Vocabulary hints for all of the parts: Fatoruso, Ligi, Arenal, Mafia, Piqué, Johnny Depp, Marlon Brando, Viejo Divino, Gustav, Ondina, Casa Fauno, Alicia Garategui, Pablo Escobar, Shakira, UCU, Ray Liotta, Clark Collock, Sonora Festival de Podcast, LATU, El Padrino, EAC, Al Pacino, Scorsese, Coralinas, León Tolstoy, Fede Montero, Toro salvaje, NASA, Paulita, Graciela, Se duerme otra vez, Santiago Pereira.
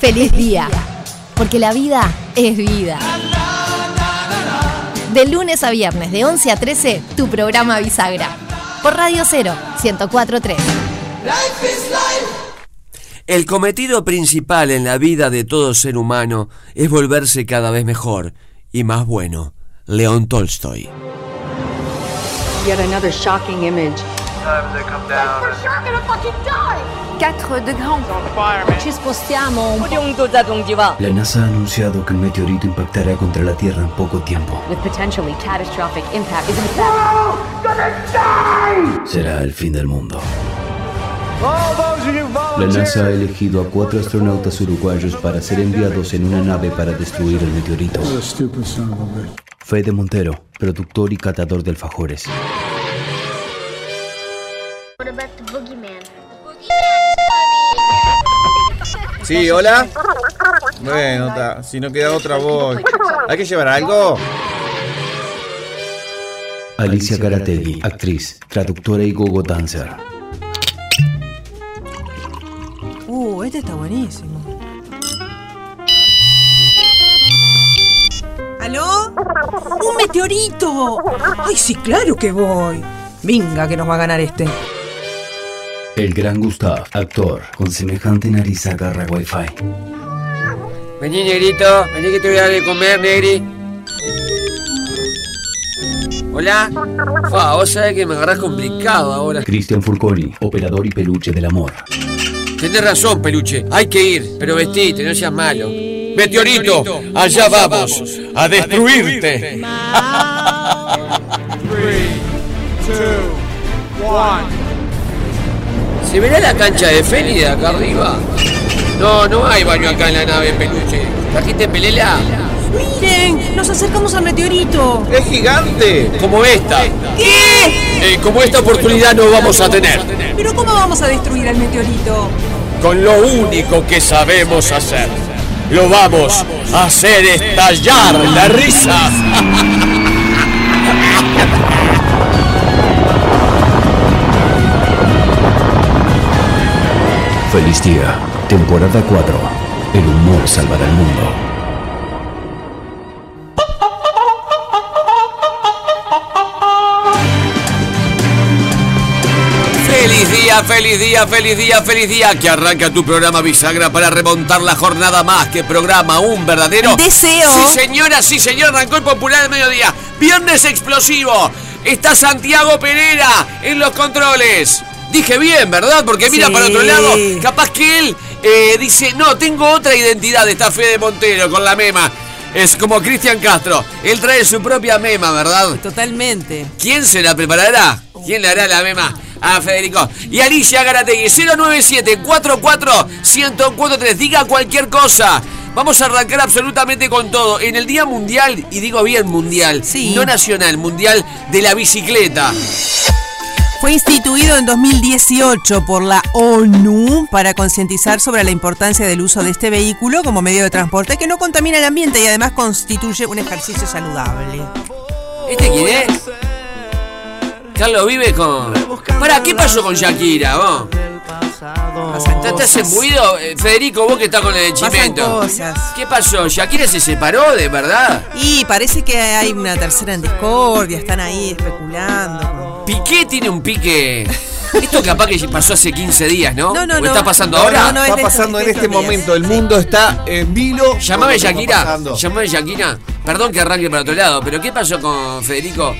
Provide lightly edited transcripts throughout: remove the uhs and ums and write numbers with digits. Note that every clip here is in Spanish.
Feliz día, porque la vida es vida. De lunes a viernes, de 11 a 13, tu programa Bisagra. Por Radio 0, 104.3. El cometido principal en la vida de todo ser humano es volverse cada vez mejor y más bueno. León Tolstoy. Yet another shocking image. Sometimes they come down. We're sure gonna fucking die. 4 de Grand. Ci spostiamo un po'. La NASA ha anunciado que el meteorito impactará contra la Tierra en poco tiempo. With potentially catastrophic impact. Wow, gonna die. Será el fin del mundo. La NASA ha elegido a 4 astronautas uruguayos para ser enviados en una nave para destruir el meteorito. Fede Montero, productor y catador de alfajores. Sí, hola. Bueno, ta, si no queda otra voz. ¿Hay que llevar algo? Alicia Garategui, actriz, traductora y go-go dancer. Este está buenísimo. ¿Aló? ¡Un meteorito! ¡Ay, sí, claro que voy! Venga, que nos va a ganar este. El gran Gustav, actor, con semejante nariz agarra wifi. Vení, negrito, vení que te voy a dar de comer, negri. Hola. Fua, vos sabés que me agarrás complicado ahora. Cristian Furconi, operador y peluche del amor. Tenés razón, peluche, hay que ir, pero vestite, no seas malo. Meteorito, allá vamos, a destruirte. 3, 2, 1. ¿Se verá la cancha de Feli de acá arriba? No, no hay baño acá en la nave, peluche. ¿Trajiste pelela? ¡Miren! ¡Nos acercamos al meteorito! ¡Es gigante! Como esta. ¿Qué? Como esta oportunidad no vamos a tener. ¿Pero cómo vamos a destruir al meteorito? Con lo único que sabemos hacer. Lo vamos a hacer estallar la risa. Feliz día, temporada 4. El humor salvará el mundo. Feliz día, feliz día, feliz día, feliz día. Que arranca tu programa Bisagra para remontar la jornada más que programa. Un verdadero deseo. Sí señor, arrancó el popular del mediodía. Viernes explosivo. Está Santiago Pereira en los controles. Dije bien, ¿verdad? Porque mira sí. Para otro lado, capaz que él dice, no, tengo otra identidad, está Fede Montero con la mema. Es como Cristian Castro, él trae su propia mema, ¿verdad? Totalmente. ¿Quién se la preparará? ¿Quién le hará la mema a Federico? Y Alicia Garategui, 097-44-1043, diga cualquier cosa. Vamos a arrancar absolutamente con todo. En el Día Mundial, y digo bien mundial, sí. No nacional, mundial de la bicicleta. Fue instituido en 2018 por la ONU para concientizar sobre la importancia del uso de este vehículo como medio de transporte que no contamina el ambiente y además constituye un ejercicio saludable. ¿Este quién es? Carlos Vives con... Pará, ¿qué pasó con Shakira, vos? ¿Estás embuido? Federico, vos que estás con el chimento. ¿Qué pasó? ¿Shakira se separó de verdad? Y parece que hay una tercera en discordia, están ahí especulando. Piqué tiene un pique. Esto capaz que pasó hace 15 días, ¿no? No. ¿O está pasando ahora? No, está pasando en este momento. El mundo está en vilo. Llamame Shakira. Perdón que arranque para otro lado, pero ¿qué pasó con Federico?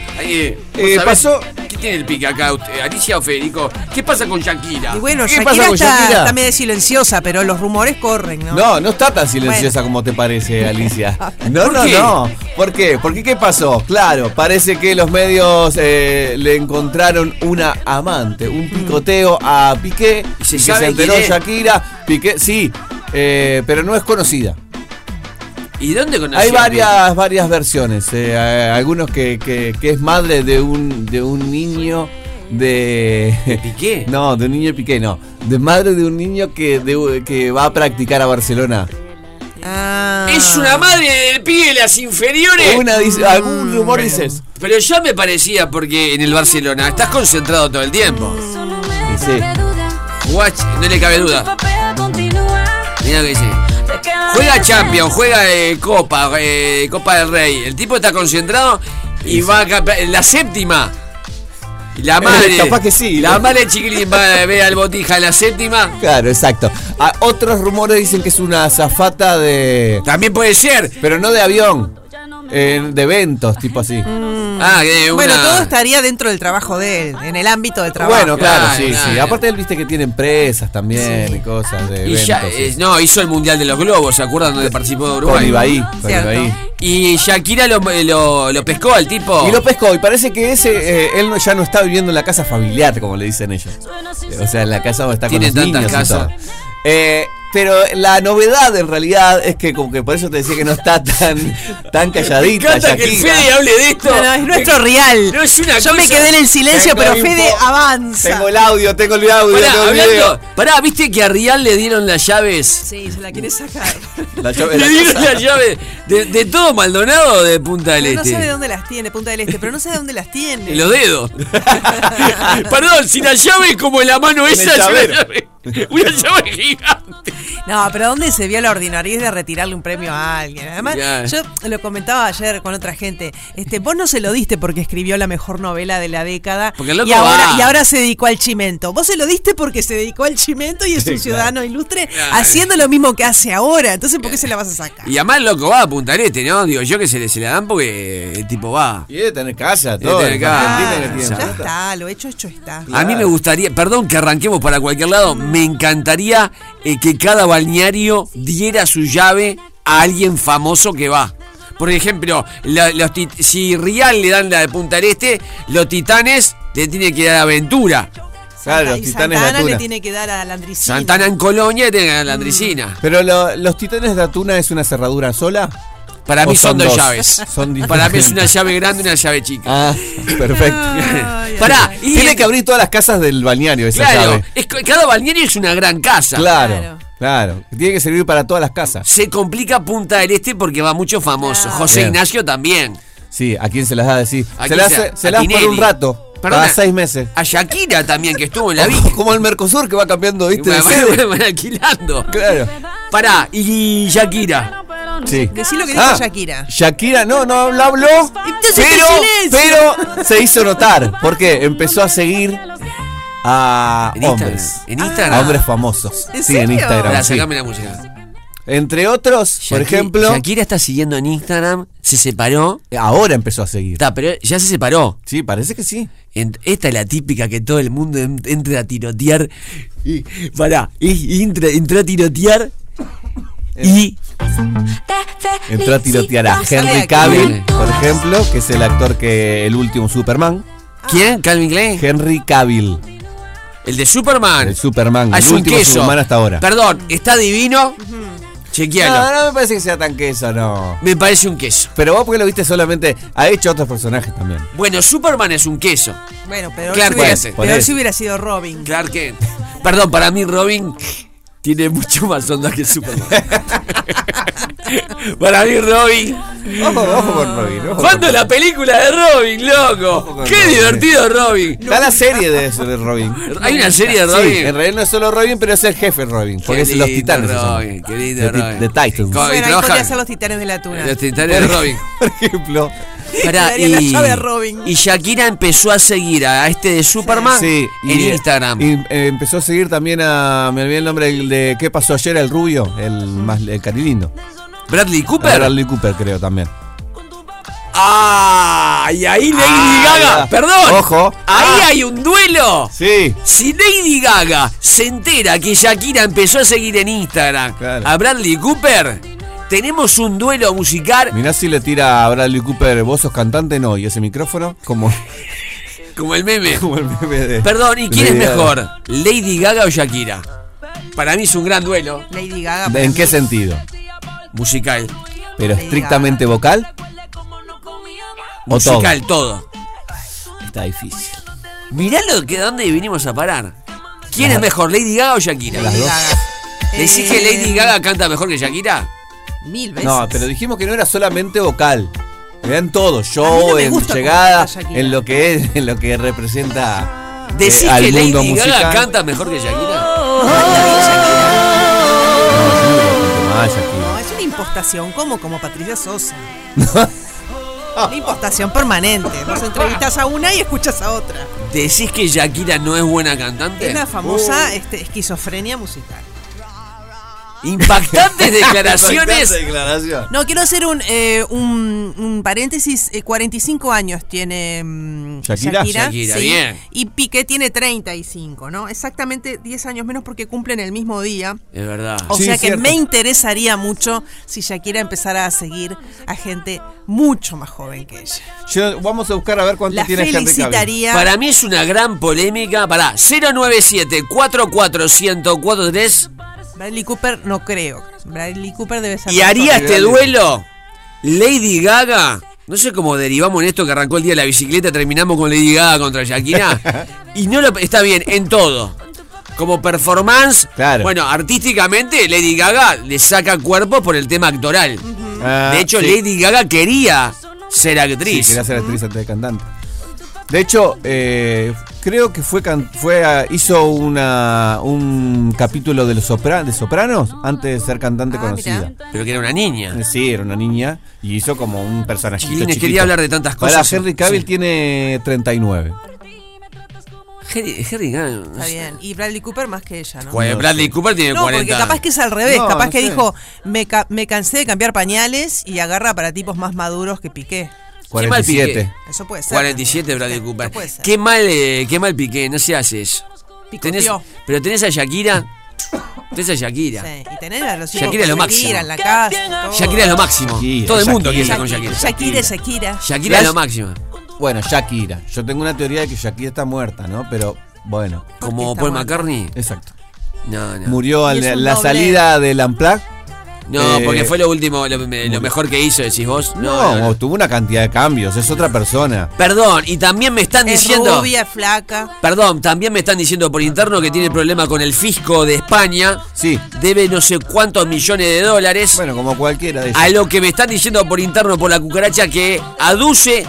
Pasó... ¿Qué tiene el pique acá? ¿Alicia o Federico? ¿Qué pasa con Shakira? Y bueno, Shakira está medio silenciosa, pero los rumores corren, ¿no? No está tan silenciosa como te parece, Alicia. No. ¿Por qué? Porque ¿qué pasó? Claro, parece que los medios le encontraron una amante, un picoteo a Piqué. Se enteró Shakira. Piqué, sí, pero no es conocida. ¿Y dónde conoció? Hay varias versiones. Algunos que es madre de un niño de... ¿Piqué? No, de un niño de Piqué, no. De madre de un niño que va a practicar a Barcelona. Ah. Es una madre del pibe de las inferiores. Algún rumor dices. Pero ya me parecía porque en el Barcelona estás concentrado todo el tiempo. Sí. Watch, no le cabe duda. Mira lo que dice. Juega Champions, juega Copa, Copa del Rey. El tipo está concentrado y va en la séptima. La madre, capaz que sí, ¿no? La madre chiquilín va a ver al Botija en la séptima. Claro, exacto. A otros rumores dicen que es una azafata de... También puede ser. Pero no de avión, de eventos, tipo así. Bueno, todo estaría dentro del trabajo de él, en el ámbito de trabajo. Bueno, claro, claro, sí, claro. Aparte él, viste que tiene empresas también, sí, y cosas de eventos, y ya, sí. No, hizo el Mundial de los Globos, ¿se acuerdan? Donde participó de Uruguay. Con Ibaí, con Ibaí. Y Shakira lo pescó al tipo. Y lo pescó, y parece que ese él ya no está viviendo en la casa familiar, como le dicen ellos. O sea, en la casa donde está con los niños y todo. Pero la novedad en realidad es que, como que por eso te decía que no está tan calladita. Me encanta Shakira. Que el Fede hable de esto. No, es nuestro real. No es una Yo cosa. Me quedé en el silencio, tengo, pero Fede avanza. Tengo el audio, pará, tengo el video. Pará, ¿viste que a Rial le dieron las llaves? Sí, se la quiere sacar. Le dieron las llaves de todo Maldonado o de Punta del Este. No sabe dónde las tiene, Punta del Este, pero no sabe dónde las tiene. En los dedos. Perdón, si la llave es como la mano esa, una llave gigante. No, pero ¿dónde se vio la ordinariedad de retirarle un premio a alguien? Además, yo lo comentaba ayer con otra gente. Vos no se lo diste porque escribió la mejor novela de la década y ahora se dedicó al chimento. Vos se lo diste porque se dedicó al chimento y es un ciudadano ilustre haciendo lo mismo que hace ahora. Entonces, ¿por qué se la vas a sacar? Y además, loco, va a Punta del Este, ¿no? Digo yo que se la dan porque el tipo va. Y debe tener casa, todo. Ya está, lo hecho está. Claro. A mí me gustaría, perdón que arranquemos para cualquier lado, me encantaría que cada balneario diera su llave a alguien famoso que va. Por ejemplo, si Rial le dan la de Punta del Este, los Titanes le tienen que dar a Ventura. Claro, los Titanes Santana de Atuna le tiene que dar a la Landricina. Santana en Colonia le tiene que dar a la Landricina. Pero los Titanes de Atuna es una cerradura sola. Para mí son dos llaves. Para mí es una llave grande y una llave chica. Ah, perfecto. Pará, tiene que abrir todas las casas del balneario esa llave. Cada balneario es una gran casa. Claro. Tiene que servir para todas las casas. Se complica Punta del Este porque va mucho famoso. José Ignacio también. Sí, ¿a quién se las da decir? Se las da por un rato. Perdona, cada 6 meses. A Shakira también, que estuvo en la vida. Como el Mercosur que va cambiando, ¿viste? Van alquilando. Claro. Pará, y Shakira. Sí. Decí lo que dijo Shakira. Shakira no lo habló. Pero se hizo notar. Porque empezó a seguir a hombres. ¿En Instagram? A hombres famosos. ¿En serio? Sí, en Instagram. Para sacarme la música. Entre otros, por ejemplo, Shakira está siguiendo en Instagram, se separó. Ahora empezó a seguir. Está, pero ya se separó. Sí, parece que sí. Esta es la típica que todo el mundo entra a tirotear. Entró a tirotear. Entró a tirotear a Henry Cavill, por ejemplo, que es el actor que el último Superman. ¿Quién? ¿Calvin Klein? Henry Cavill. El de Superman. El Superman, el último Superman hasta ahora. Perdón, está divino. Chequealo. No me parece que sea tan queso, no. Me parece un queso. Pero vos porque lo viste solamente. Ha hecho otros personajes también. Bueno, Superman es un queso. Bueno, pero él si hubiera sido Robin. Clark Kent. Perdón, para mí Robin tiene mucho más onda que Superman. Para mí Robin. Ojo con Robin. ¿Cuándo la película de Robin, loco? ¡Qué divertido Robin! Está la serie de eso de Robin. ¿Hay una serie de Robin? Sí, en realidad no es solo Robin, pero es el jefe Robin. Porque es los Titanes. Robin, qué lindo Robin. De Titans. Bueno, podría ser los Titanes de la Tuna. Los Titanes de Robin. Por ejemplo. Pará, y Shakira empezó a seguir a este de Superman en Instagram. Y empezó a seguir también a... Me olvidé el nombre de ¿Qué pasó ayer? El rubio, el carilindo. ¿Bradley Cooper? Bradley Cooper, creo, también. ¡Ah! Y ahí Lady Gaga. Perdón. Ojo. Ahí hay un duelo. Sí. Si Lady Gaga se entera que Shakira empezó a seguir en Instagram a Bradley Cooper... Tenemos un duelo musical. Mirá si le tira a Bradley Cooper, vos sos cantante, no, y ese micrófono, como el meme. Como el meme de... Perdón, ¿y quién es mejor? ¿Lady Gaga o Shakira? Para mí es un gran duelo. Lady Gaga. ¿En qué sentido? Musical. ¿Pero estrictamente vocal? Musical, todo. Está difícil. Mirá dónde vinimos a parar. ¿Quién es mejor, Lady Gaga o Shakira? Las dos. ¿Decís que Lady Gaga canta mejor que Shakira? 1000 veces. No, pero dijimos que no era solamente vocal. Vean todo, en su llegada, en lo que representa al mundo musical. ¿Decís que Lady Gaga canta mejor que Shakira? No, Shakira. impostación, como Patricia Sosa. Una impostación permanente. Vos entrevistas a una y escuchas a otra. ¿Decís que Shakira no es buena cantante? Es una famosa esquizofrenia musical. Impactantes declaraciones. No, quiero hacer un paréntesis. 45 años tiene Shakira, sí, bien. Y Piqué tiene 35, ¿no? Exactamente 10 años menos porque cumplen el mismo día. Es verdad. O sea que me interesaría mucho si Shakira empezara a seguir a gente mucho más joven que ella. Vamos a buscar a ver cuánto tiene Henry Cavill. La felicitaría. Para mí es una gran polémica. Para 097-44143. Bradley Cooper no creo. Bradley Cooper debe ser. ¿Y haría este duelo Lady Gaga? No sé cómo derivamos en esto, que arrancó el día de la bicicleta, terminamos con Lady Gaga contra Shakira. Y no lo está bien en todo. Como performance, claro. Bueno, artísticamente Lady Gaga le saca cuerpo por el tema actoral. Uh-huh. De hecho, sí. Lady Gaga quería ser actriz. Sí, quería ser actriz antes de cantante. De hecho, creo que hizo un capítulo de Sopranos antes de ser cantante conocida. Pero que era una niña. Sí, era una niña y hizo como un personajito chiquito. Quería hablar de tantas cosas. Para Henry Cavill tiene 39. Henry Cavill. Está bien. Y Bradley Cooper más que ella, ¿no? Bueno, Bradley Cooper tiene 40. Porque capaz que es al revés. Capaz que dijo, me cansé de cambiar pañales y agarra para tipos más maduros que Piqué. 47. Eso puede ser. 47 Bradley Cooper. Qué mal Piqué, no se hace eso. Pero tenés a Shakira. Sí, y tenés a los hijos. Shakira es lo máximo. Shakira en la casa. Todo. Shakira es lo máximo. Todo el mundo quiere estar con Shakira. Shakira es lo máximo. Bueno, Shakira. Yo tengo una teoría de que Shakira está muerta, ¿no? Pero bueno. ¿Como Paul McCartney? Exacto. No. Murió a la salida del Unplugged. No, porque fue lo último, lo mejor que hizo, decís vos. No, tuvo una cantidad de cambios, es otra persona. Perdón, y también me están diciendo... Es rubia, flaca. Perdón, también me están diciendo por interno que tiene problema con el fisco de España. Sí. Debe no sé cuántos millones de dólares. Bueno, como cualquiera de ellos. A lo que me están diciendo por interno por la cucaracha que aduce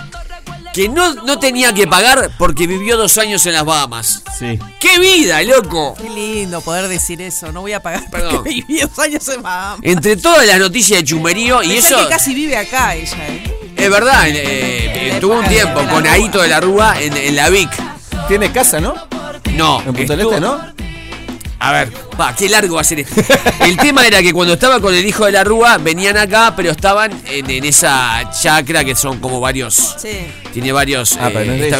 que no tenía que pagar porque vivió 2 años en las Bahamas. Sí. ¡Qué vida, loco! Qué lindo poder decir eso. No voy a pagar porque viví 2 años en Bahamas. Entre todas las noticias de chumerío y eso... que casi vive acá ella, Es verdad. Tuvo un tiempo con Aito de la Rúa en la Vic. ¿Tiene casa, no? No. ¿En Punta del Este, no? A ver, qué largo va a ser esto. El tema era que cuando estaba con el hijo de la Rúa, venían acá, pero estaban en esa chacra que son como varios. Sí. Tiene varios. Pero no es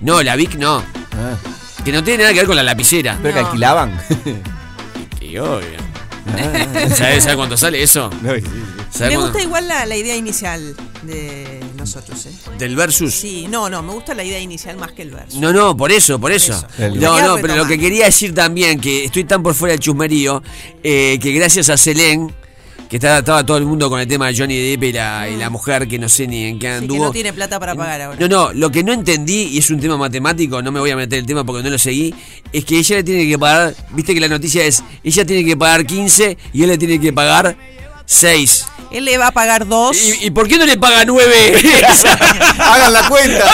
no, la Vic no. Ah. Que no tiene nada que ver con la lapicera. Pero que alquilaban. Qué obvio. ¿Sabes cuánto sale eso? No, sí. Me gusta igual la idea inicial de nosotros, ¿Del versus? Sí, no, me gusta la idea inicial más que el versus. No, por eso. Pero lo que quería decir también, que estoy tan por fuera del chusmerío, que gracias a Selén, que estaba todo el mundo con el tema de Johnny Depp y la mujer que no sé ni en qué anduvo. Sí, que no tiene plata para pagar ahora. No, lo que no entendí, y es un tema matemático, no me voy a meter el tema porque no lo seguí, es que ella le tiene que pagar, viste que la noticia es, ella tiene que pagar 15 y él le tiene que pagar 6. Él le va a pagar 2. ¿Y por qué no le paga 9? ¡Hagan la cuenta!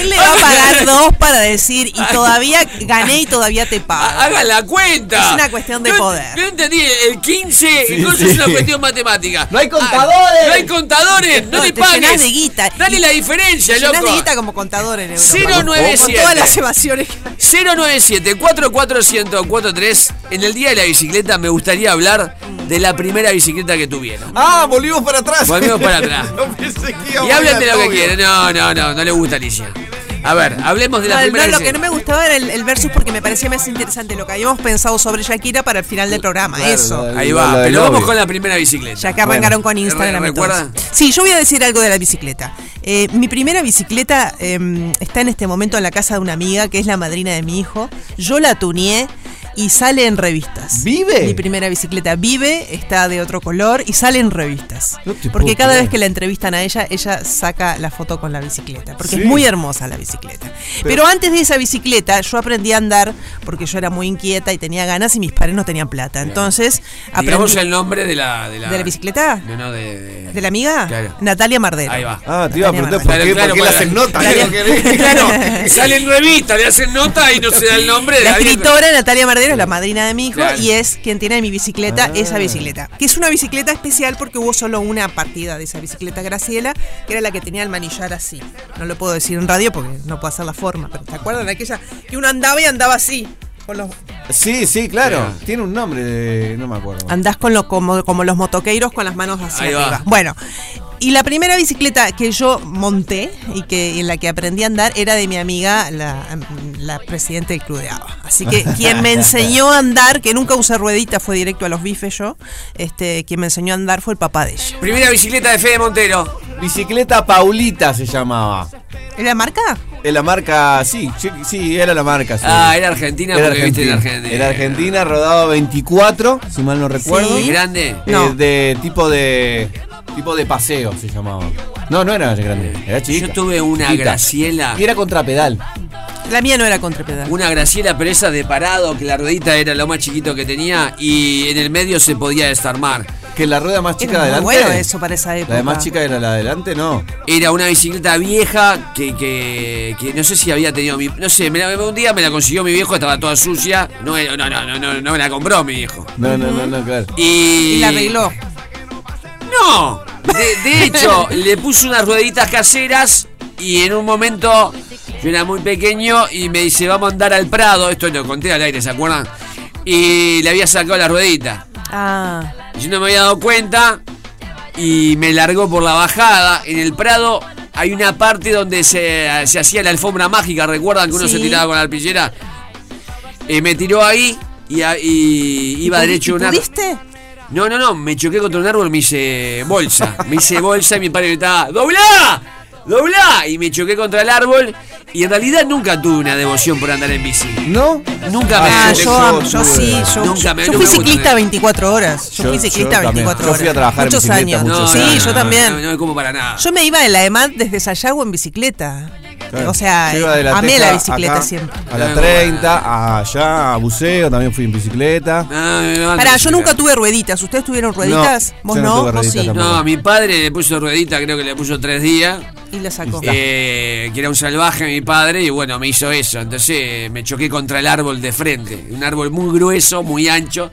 Él le va a pagar 2 para decir, y todavía gané y todavía te pago. ¡Hagan la cuenta! Es una cuestión de poder. No entendí, el 15 entonces es una cuestión matemática. ¡No hay contadores! ¡No le pagues! Llenás de guita. Dale la diferencia, loco. Llenás de guita como contador en Europa. 097. Con todas las evasiones. 097-44143. En el día de la bicicleta me gustaría hablar de la primera bicicleta que tuvieron. Volvimos para atrás. No pensé que iba a hablen de lo que quieren. No le gusta Alicia. A ver, hablemos de la primera. Lo que no me gustaba era el versus porque me parecía más interesante lo que habíamos pensado sobre Shakira para el final del programa. Claro, eso. Ahí va. Pero vamos con la primera bicicleta. Ya que arrancaron con Instagram. ¿Recuerdan? Sí, yo voy a decir algo de la bicicleta. Mi primera bicicleta está en este momento en la casa de una amiga que es la madrina de mi hijo. Yo la tuneé. Y sale en revistas. ¿Vive? Mi primera bicicleta vive, está de otro color y sale en revistas. Porque cada vez que la entrevistan a ella, ella saca la foto con la bicicleta. Porque es muy hermosa la bicicleta. Pero antes de esa bicicleta, yo aprendí a andar porque yo era muy inquieta y tenía ganas y mis padres no tenían plata. Entonces, aprendí el nombre de la bicicleta. ¿De la amiga? Claro. Natalia Mardero. Ahí va. Te iba a preguntar por qué le hacen nota. Claro, sale en revista, le hacen nota y no se da el nombre. La escritora Natalia Mardero. Montero es la madrina de mi hijo, claro, y es quien tiene mi bicicleta, esa bicicleta. Que es una bicicleta especial porque hubo solo una partida de esa bicicleta, Graciela, que era la que tenía el manillar así. No lo puedo decir en radio porque no puedo hacer la forma, pero ¿te acuerdan de aquella que uno andaba y andaba así? Con los... Sí, sí, claro. Sí. Tiene un nombre, no me acuerdo. Andás con como los motoqueiros con las manos hacia arriba. Bueno, y la primera bicicleta que yo monté y que en la que aprendí a andar era de mi amiga, la presidenta del Club de ABA. Así que quien me enseñó a andar, que nunca usé ruedita, fue directo a los bifes yo, quien me enseñó a andar fue el papá de ella. Primera bicicleta de Fede Montero. Bicicleta Paulita se llamaba. ¿Es la marca? Es la marca, sí, era la marca. Sí. Ah, era Argentina, era porque Argentina. Viste en Argentina. Era Argentina, rodaba 24, si mal no recuerdo. ¿Sí? ¿Grande? No. De tipo de paseo se llamaba. No, no era grande, era chiquita. Yo tuve una chiquita. Graciela. Y era contrapedal. La mía no era contrapedal. Una Graciela, pero esa de parado, que la ruedita era lo más chiquito que tenía y en el medio se podía desarmar. Que la rueda más chica era adelante. Bueno, eso para esa época. La de más chica era la de adelante, no. Era una bicicleta vieja que no sé si había tenido mi. No sé, un día me la consiguió mi viejo, estaba toda sucia. No me la compró mi viejo. No, claro. Y la arregló. No. De hecho, le puso unas rueditas caseras y en un momento yo era muy pequeño y me dice, vamos a andar al Prado. Esto lo conté al aire, ¿se acuerdan? Y le había sacado la ruedita. Ah. Yo no me había dado cuenta y me largó por la bajada. En el Prado hay una parte donde se hacía la alfombra mágica. ¿Recuerdan que uno se tiraba con la arpillera? Me tiró ahí y iba derecho a una... ¿Pudiste? No, me choqué contra un árbol, me hice bolsa y mi padre gritaba, ¡Doblá! Y me choqué contra el árbol. Y en realidad nunca tuve una devoción por andar en bici. ¿No? Nunca me... Yo fui ciclista 24 horas. Yo fui a trabajar muchos en bicicleta. Yo también. No me como para nada. Yo me iba de la EMAD desde Sayago en bicicleta. Claro. O sea, amé la bicicleta acá, siempre. A la 30, allá, a buceo, también fui en bicicleta. Yo nunca tuve rueditas. ¿Ustedes tuvieron rueditas? No, ¿vos no? ¿Vos sí? No, mi padre le puso ruedita, creo que le puso 3 días. Y la sacó. Que era un salvaje mi padre y bueno, me hizo eso. Entonces me choqué contra el árbol de frente. Un árbol muy grueso, muy ancho.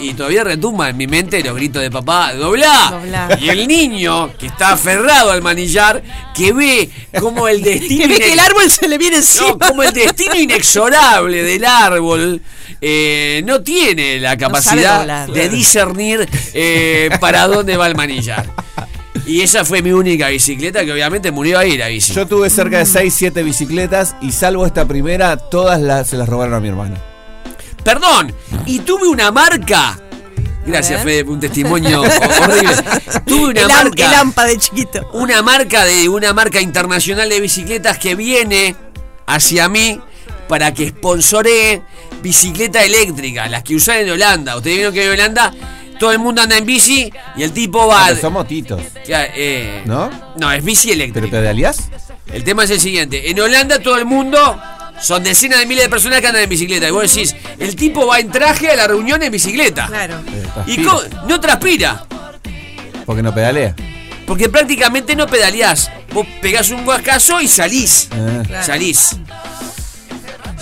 Y todavía retumba en mi mente los gritos de papá, ¡doblá! Y el niño, que está aferrado al manillar, que ve como el destino... que ve que el árbol se le viene encima. No, como el destino inexorable del árbol no tiene la capacidad de discernir para dónde va el manillar. Y esa fue mi única bicicleta, que obviamente murió ahí la bici. Yo tuve cerca de 6-7 bicicletas y salvo esta primera, todas se las robaron a mi hermana. Perdón, y tuve una marca. Gracias, Fede, un testimonio horrible. Tuve una marca. El AMPA de chiquito. Una marca internacional de bicicletas que viene hacia mí para que sponsoree bicicleta eléctrica, las que usan en Holanda. Ustedes vieron que en Holanda todo el mundo anda en bici y el tipo va. Pero son motitos. ¿No? No, es bici eléctrica. ¿Pero pedaleás? El tema es el siguiente: en Holanda todo el mundo. Son decenas de miles de personas que andan en bicicleta. Y vos decís, el tipo va en traje a la reunión en bicicleta. Claro. Y no transpira. Porque no pedalea. Porque prácticamente no pedaleás. Vos pegás un guascazo y salís. Claro. Salís.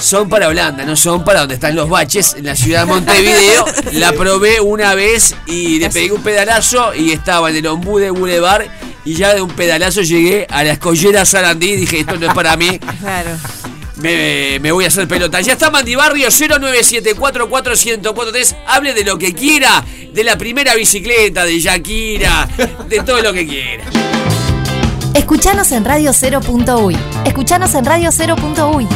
Son para Holanda, no son para donde están los baches. En la ciudad de Montevideo la probé una vez y le pegué un pedalazo y estaba en el Ombú de Boulevard. Y ya de un pedalazo llegué a la escollera Sarandí. Dije, esto no es para mí. Claro. Me voy a hacer pelota. Ya está Mandy Barrios, 097441043. Hable de lo que quiera, de la primera bicicleta, de Shakira, de todo lo que quiera. Escuchanos en Radio 0.uy. Escuchanos en Radio 0.uy.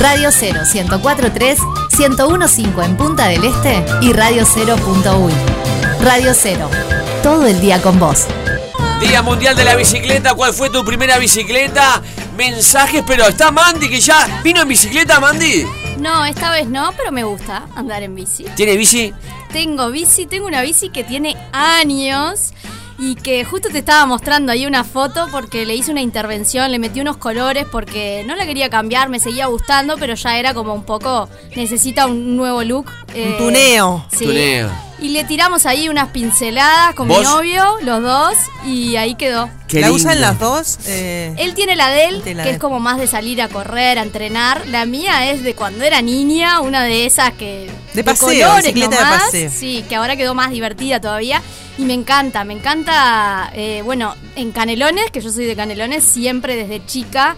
Radio 0 104.3, 101.5 en Punta del Este y Radio 0.uy. Radio 0, todo el día con vos. Día Mundial de la Bicicleta, ¿cuál fue tu primera bicicleta? Mensajes, pero está Mandy que ya vino en bicicleta, Mandy. No, esta vez no, pero me gusta andar en bici. ¿Tiene bici? Tengo bici, tengo una bici que tiene años y que justo te estaba mostrando ahí una foto porque le hice una intervención, le metí unos colores porque no la quería cambiar, me seguía gustando, pero ya era como un poco, necesita un nuevo look. Un tuneo. Sí. Tuneo. Y le tiramos ahí unas pinceladas con mi novio, los dos, y ahí quedó. Qué ¿La lindo. Usan las dos? Él tiene la de él, que es como más de salir a correr, a entrenar. La mía es de cuando era niña, una de esas que... De paseo, colores, bicicleta nomás, de paseo. Sí, que ahora quedó más divertida todavía. Y me encanta, bueno, en Canelones, que yo soy de Canelones, siempre desde chica...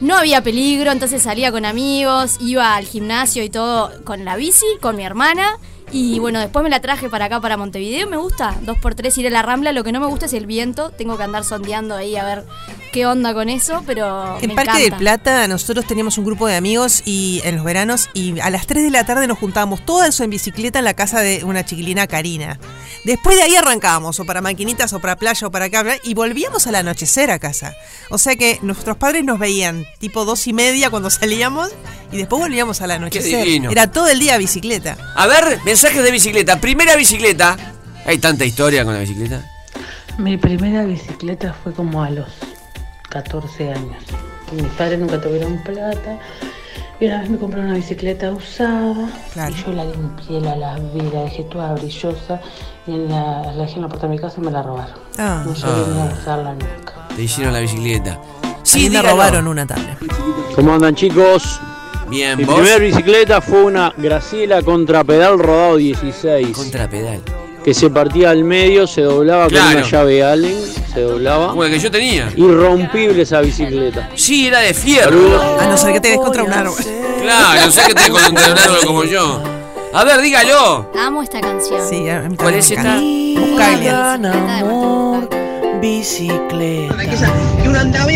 No había peligro, entonces salía con amigos, iba al gimnasio y todo con la bici, con mi hermana. Y bueno, después me la traje para acá, para Montevideo. Me gusta, 2x3 ir a la Rambla. Lo que no me gusta es el viento. Tengo que andar sondeando ahí a ver qué onda con eso, pero en Parque del Plata nosotros teníamos un grupo de amigos y en los veranos, y a las 3 de la tarde nos juntábamos todos en bicicleta en la casa de una chiquilina, Karina. Después de ahí arrancábamos o para Maquinitas o para playa o para acá, y volvíamos al anochecer a casa. O sea que nuestros padres nos veían tipo 2:30 cuando salíamos, y después volvíamos al anochecer. Era todo el día bicicleta. A ver, mensajes de bicicleta. Primera bicicleta. Hay tanta historia con la bicicleta. Mi primera bicicleta fue como a los 14 años. Mis padres nunca tuvieron plata. Y una vez me compré una bicicleta usada, claro. Y yo la limpié, la lavé, la dejé toda brillosa, y la dejé en la puerta de mi casa y me la robaron. No llegué a usarla nunca. Te hicieron la bicicleta. Sí, me robaron una tarde. ¿Cómo andan, chicos? Bien, ¿vos? Mi primera bicicleta fue una Graciela contrapedal rodado 16. Contrapedal. Que se partía al medio, se doblaba, claro, con una llave Allen, se doblaba. Bueno, que yo tenía. Irrompible esa bicicleta. Sí, era de fierro. A no ser que te des contra un árbol. Claro, a no ser que te des contra un árbol como yo. A ver, dígalo. Amo esta canción. Sí, a mí ¿cuál es esta? Bicicleta.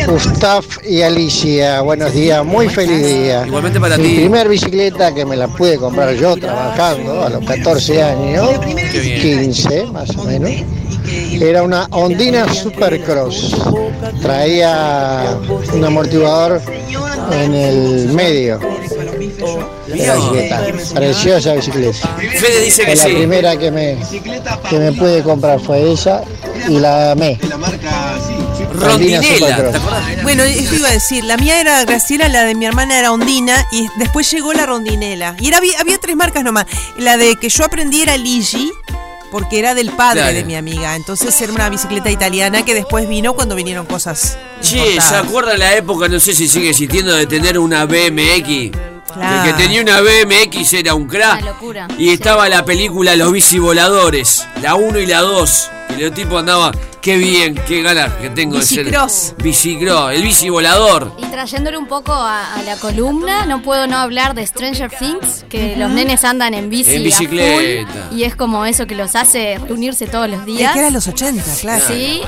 Gustav y Alicia, buenos días, muy feliz día. Igualmente para ti. Mi primer bicicleta que me la pude comprar yo trabajando a los 14 años, 15 más o menos, era una Ondina Supercross. Traía un amortiguador en el medio. Preciosa bicicleta. Fede dice que sí. La primera que me pude comprar fue esa, y la amé. Rondinella. Bueno, yo iba a decir, la mía era Graciela, la de mi hermana era Ondina, y después llegó la Rondinella. Y había tres marcas nomás. La de que yo aprendí era Ligi, porque era del padre, claro, de mi amiga. Entonces era una bicicleta italiana que después vino cuando vinieron cosas importadas. ¿Se acuerdan la época, no sé si sigue existiendo, de tener una BMX? Claro. El que tenía una BMX era un crack. Una locura. Y estaba la película Los Bicivoladores, la 1 y la 2. Y el tipo andaba, qué bien, qué ganas que tengo Bicicross. De ser Bicicross, el bicivolador. Y trayéndole un poco a la columna, no puedo no hablar de Stranger Things, que los nenes andan en bici. En bicicleta. Full, y es como eso que los hace reunirse todos los días. Es que eran los 80, claro. Sí,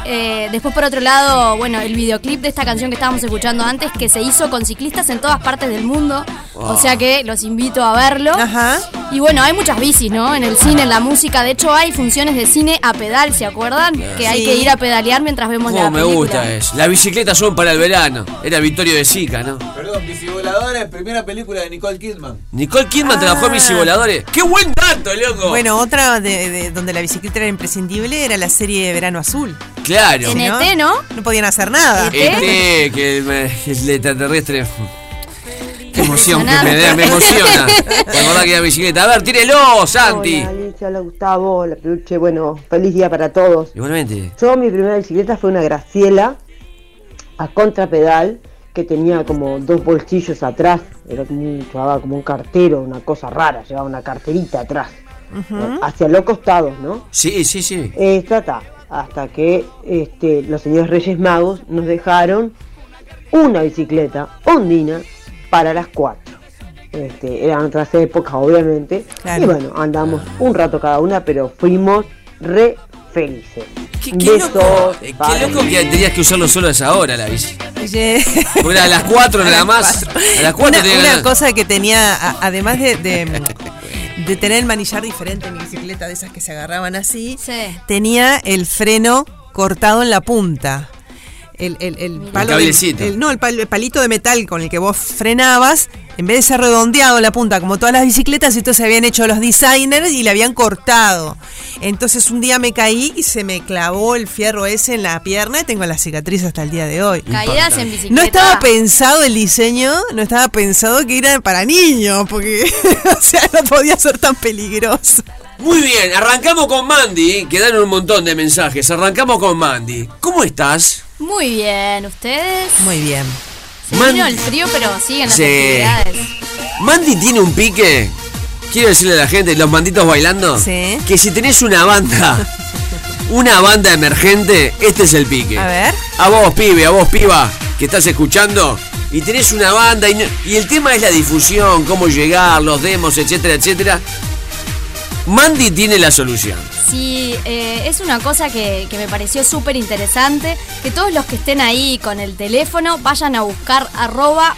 después por otro lado, bueno, el videoclip de esta canción que estábamos escuchando antes, que se hizo con ciclistas en todas partes del mundo. Wow. O sea que los invito a verlo. Ajá. Y bueno, hay muchas bicis, ¿no? En el cine, en la música. De hecho, hay funciones de cine a pedal, ¿se acuerdan? Claro. Que hay que ir a pedalear mientras vemos la película. Me gusta eso. Las bicicletas son para el verano. Era Vittorio De Sica, ¿no? Perdón, Bicivoladores, primera película de Nicole Kidman. Nicole Kidman trabajó en Bicivoladores. ¡Qué buen dato, loco! Bueno, otra de donde la bicicleta era imprescindible era la serie Verano Azul. Claro. En ET, ¿no? No podían hacer nada. ET, que el extraterrestre... Qué emoción que me emociona. Recordá que la bicicleta. A ver, tírelo, Santi. Hola, Alicia, hola, Gustavo, la peluche. Bueno, feliz día para todos. Igualmente. Yo, mi primera bicicleta fue una Graciela a contrapedal que tenía como dos bolsillos atrás. Era como un cartero, una cosa rara. Llevaba una carterita atrás. Uh-huh. Hacia los costados, ¿no? Sí, sí, sí. Hasta que los señores Reyes Magos nos dejaron una bicicleta Ondina para las 4. Eran otras épocas, obviamente. Claro. Y bueno, andamos un rato cada una, pero fuimos re felices. Qué loco, que tenías que usarlo solo a esa hora, la bici. Yeah. Porque a las 4 nada más. A las 4 tenía una cosa que tenía, además de tener el manillar diferente, mi bicicleta de esas que se agarraban así, tenía el freno cortado en la punta. El palito de metal con el que vos frenabas en vez de ser redondeado la punta como todas las bicicletas, entonces habían hecho los designers y la habían cortado. Entonces un día me caí y se me clavó el fierro ese en la pierna y tengo la cicatriz hasta el día de hoy. Caídas en bicicleta. No estaba pensado el diseño, no estaba pensado que era para niños, porque o sea, no podía ser tan peligroso. Muy bien, arrancamos con Mandy, quedaron un montón de mensajes, arrancamos con Mandy. ¿Cómo estás? Muy bien, ¿ustedes? Muy bien. Se vino el frío, pero siguen las actividades. Mandy tiene un pique, quiero decirle a la gente, los manditos bailando, ¿sí?, que si tenés una banda emergente, este es el pique. A ver. A vos, pibe, a vos, piba, que estás escuchando, y tenés una banda, y el tema es la difusión, cómo llegar, los demos, etcétera, etcétera. Mandy tiene la solución. Sí, es una cosa que me pareció súper interesante, que todos los que estén ahí con el teléfono vayan a buscar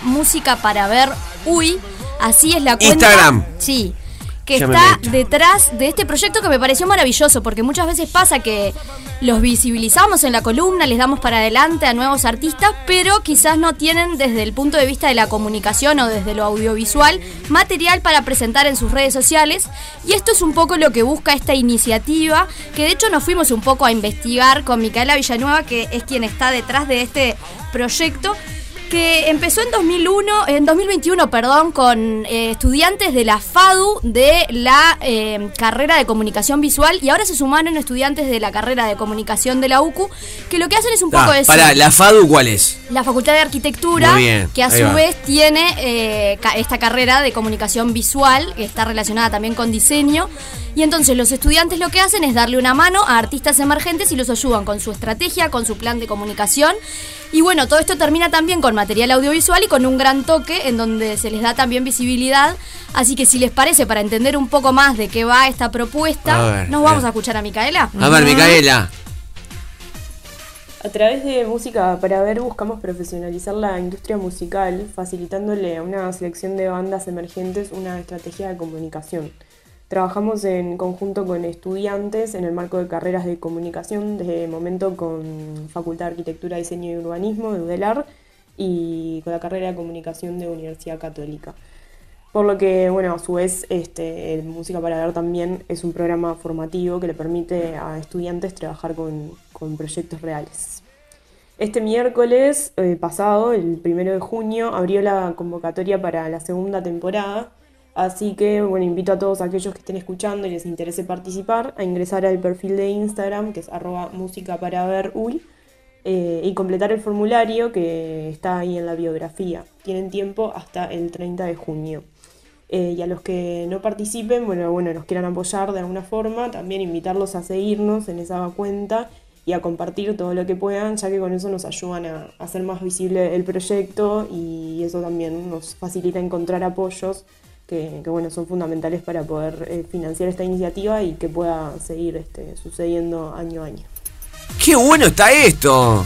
@musica para ver, así es la cuenta. Instagram. Sí, que ya está detrás de este proyecto que me pareció maravilloso, porque muchas veces pasa que los visibilizamos en la columna, les damos para adelante a nuevos artistas, pero quizás no tienen desde el punto de vista de la comunicación o desde lo audiovisual material para presentar en sus redes sociales, y esto es un poco lo que busca esta iniciativa, que de hecho nos fuimos un poco a investigar con Micaela Villanueva, que es quien está detrás de este proyecto, que empezó en 2021, con estudiantes de la FADU de la carrera de comunicación visual, y ahora se sumaron estudiantes de la carrera de comunicación de la UCU, que lo que hacen es un poco eso. Pará, ¿la FADU cuál es? La Facultad de Arquitectura, bien, que a su vez tiene esta carrera de comunicación visual, que está relacionada también con diseño, y entonces los estudiantes lo que hacen es darle una mano a artistas emergentes y los ayudan con su estrategia, con su plan de comunicación, y bueno, todo esto termina también con material audiovisual y con un gran toque en donde se les da también visibilidad. Así que si les parece, para entender un poco más de qué va esta propuesta, nos vamos a escuchar a Micaela. A ver, Micaela. A través de Música para Ver buscamos profesionalizar la industria musical, facilitándole a una selección de bandas emergentes una estrategia de comunicación. Trabajamos en conjunto con estudiantes en el marco de carreras de comunicación, desde el momento con Facultad de Arquitectura, Diseño y Urbanismo de UDELAR, y con la carrera de comunicación de Universidad Católica. Por lo que, bueno, a su vez, el Música para Ver también es un programa formativo que le permite a estudiantes trabajar con proyectos reales. Este miércoles pasado, el 1 de junio, abrió la convocatoria para la segunda temporada, así que, bueno, invito a todos aquellos que estén escuchando y les interese participar a ingresar al perfil de Instagram, que es @musicaparaveruy, y completar el formulario que está ahí en la biografía. Tienen tiempo hasta el 30 de junio. Y a los que no participen, bueno, nos quieran apoyar de alguna forma, también invitarlos a seguirnos en esa cuenta y a compartir todo lo que puedan, ya que con eso nos ayudan a hacer más visible el proyecto, y eso también nos facilita encontrar apoyos que bueno, son fundamentales para poder financiar esta iniciativa y que pueda seguir sucediendo año a año. ¡Qué bueno está esto!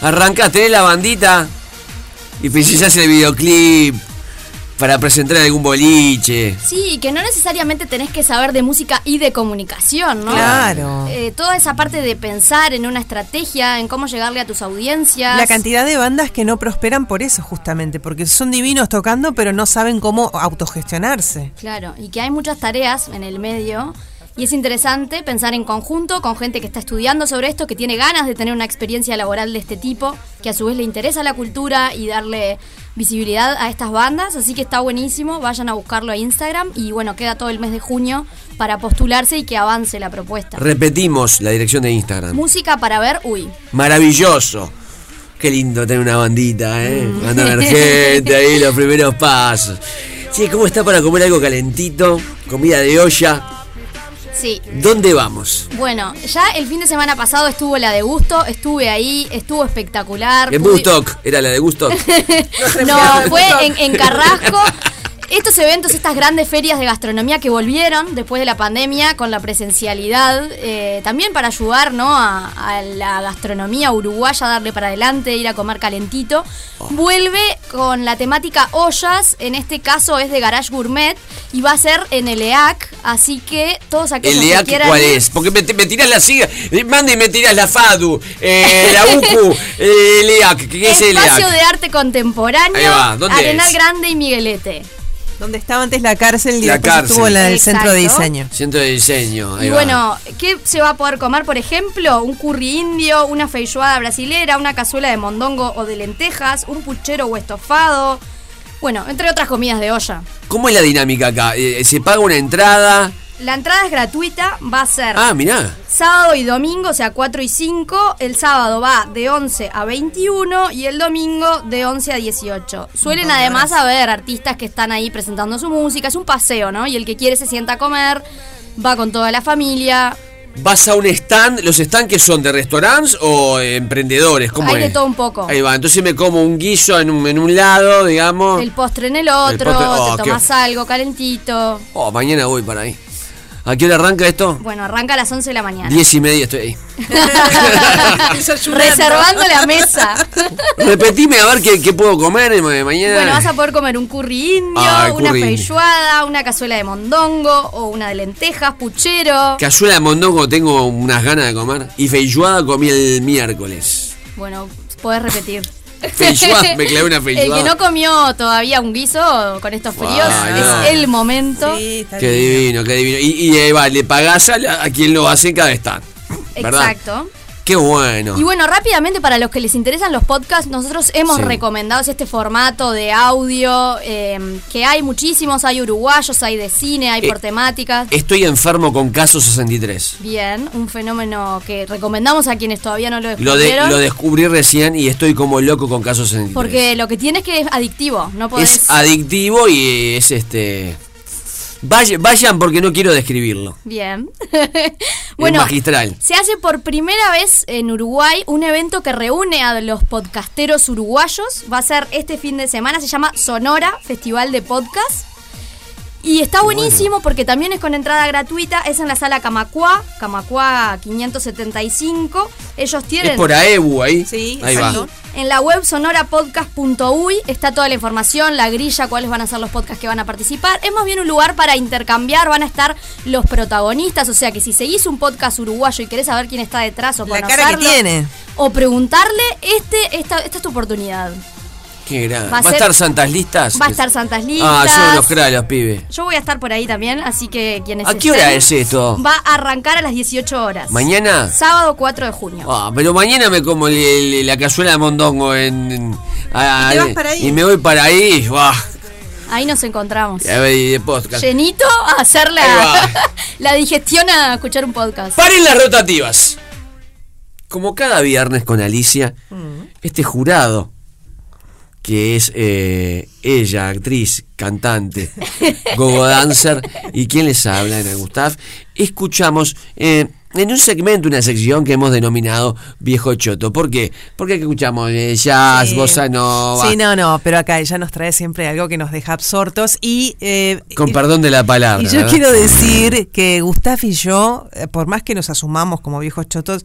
Arrancaste la bandita y precisás el videoclip para presentar algún boliche. Sí, que no necesariamente tenés que saber de música y de comunicación, ¿no? Claro. Toda esa parte de pensar en una estrategia, en cómo llegarle a tus audiencias. La cantidad de bandas que no prosperan por eso, justamente, porque son divinos tocando, pero no saben cómo autogestionarse. Claro, y que hay muchas tareas en el medio. Y es interesante pensar en conjunto con gente que está estudiando sobre esto, que tiene ganas de tener una experiencia laboral de este tipo, que a su vez le interesa la cultura y darle visibilidad a estas bandas. Así que está buenísimo, vayan a buscarlo a Instagram. Y bueno, queda todo el mes de junio para postularse y que avance la propuesta. Repetimos la dirección de Instagram. Música para Ver, uy. Maravilloso. Qué lindo tener una bandita, ¿eh? Banda emergente, ahí los primeros pasos. Sí, ¿cómo está para comer algo calentito? Comida de olla. Sí. ¿Dónde vamos? Bueno, ya el fin de semana pasado estuvo la de Gusto, estuve ahí, estuvo espectacular. ¿En Woodstock? ¿Era la de Gusto? No, fue en Carrasco. Estos eventos, estas grandes ferias de gastronomía que volvieron después de la pandemia con la presencialidad, también para ayudar, ¿no?, a la gastronomía uruguaya, darle para adelante, ir a comer calentito. Vuelve con la temática ollas, en este caso es de Garage Gourmet y va a ser en el EAC, así que todos aquellos que quieran... ¿El EAC cuál es? Porque me tirás la sigla, Mandy, me tirás la FADU, la UCU, el EAC, ¿qué es el EAC? Espacio de Arte Contemporáneo, Arenal es? Grande y Miguelete. Donde estaba antes la cárcel y la después cárcel. Estuvo la del centro de diseño. Centro de diseño, ahí. Y va. Bueno, ¿qué se va a poder comer? Por ejemplo, un curry indio, una feijoada brasilera, una cazuela de mondongo o de lentejas, un puchero o estofado. Bueno, entre otras comidas de olla. ¿Cómo es la dinámica acá? ¿Se paga una entrada? La entrada es gratuita, va a ser... Ah, mirá. Sábado y domingo, o sea, 4 y 5. El sábado va de 11 a 21 y el domingo de 11 a 18. Suelen además haber artistas que están ahí presentando su música. Es un paseo, ¿no? Y el que quiere se sienta a comer, va con toda la familia. ¿Vas a un stand? ¿Los stands que son de restaurantes o emprendedores? ¿Cómo Hay de todo un poco. Ahí va, entonces me como un guiso en un lado, digamos. El postre en el otro, te tomas algo calentito. Mañana voy para ahí. ¿A qué hora arranca esto? Bueno, arranca a las 11 de la mañana. 10:30 estoy ahí. Reservando la mesa. Repetime a ver qué puedo comer mañana. Bueno, vas a poder comer un curry indio, una feijoada, una cazuela de mondongo o una de lentejas, puchero. Cazuela de mondongo tengo unas ganas de comer. Y feijoada comí el miércoles. Bueno, podés repetir. Feijoada, me clavé una feijoada. El que no comió todavía un guiso con estos fríos, es el momento. Sí, qué divino, qué divino. Y ahí va, le pagás a quien lo hace cada stand, ¿verdad? Exacto. Qué bueno. Y bueno, rápidamente, para los que les interesan los podcasts, nosotros hemos recomendado este formato de audio, que hay muchísimos, hay uruguayos, hay de cine, hay por temáticas. Estoy enfermo con Caso 63. Bien, un fenómeno que recomendamos a quienes todavía no lo descubrieron. Lo descubrí recién y estoy como loco con Caso 63. Porque lo que tiene es que es adictivo, no podés... Es adictivo y es Vayan porque no quiero describirlo. Bien. Bueno, magistral. Se hace por primera vez en Uruguay un evento que reúne a los podcasteros uruguayos. Va a ser este fin de semana, se llama Sonora, Festival de Podcast. Y está buenísimo porque también es con entrada gratuita. Es en la sala Camacuá 575. Ellos tienen... Es por AEBU ahí. Sí, ahí va. En la web sonorapodcast.uy está toda la información, la grilla, cuáles van a ser los podcasts que van a participar. Es más bien un lugar para intercambiar, van a estar los protagonistas. O sea que si seguís un podcast uruguayo y querés saber quién está detrás o conocerlo, la cara que tiene, o preguntarle, esta es tu oportunidad. Qué grande. ¿Va a estar Santas Listas? Va a estar Santas Listas. Son los crack, los pibes. Yo voy a estar por ahí también, así que quienes estén. ¿A qué hora es esto? Va a arrancar a las 18 horas. ¿Mañana? Sábado 4 de junio. Pero mañana me como la cazuela de mondongo ¿Y te vas para ahí? Y me voy para ahí. Ahí nos encontramos. A ver, y de podcast. Llenito a hacer la digestión a escuchar un podcast. ¡Paren las rotativas! Como cada viernes con Alicia, este jurado, que es ella, actriz, cantante, gogo dancer, y quien les habla, Ana Gustav, escuchamos en un segmento, una sección que hemos denominado Viejo Choto. ¿Por qué? Porque escuchamos jazz, bossa nova. Sí, no, pero acá ella nos trae siempre algo que nos deja absortos y... con perdón de la palabra. Y yo quiero decir que Gustav y yo, por más que nos asumamos como viejos chotos,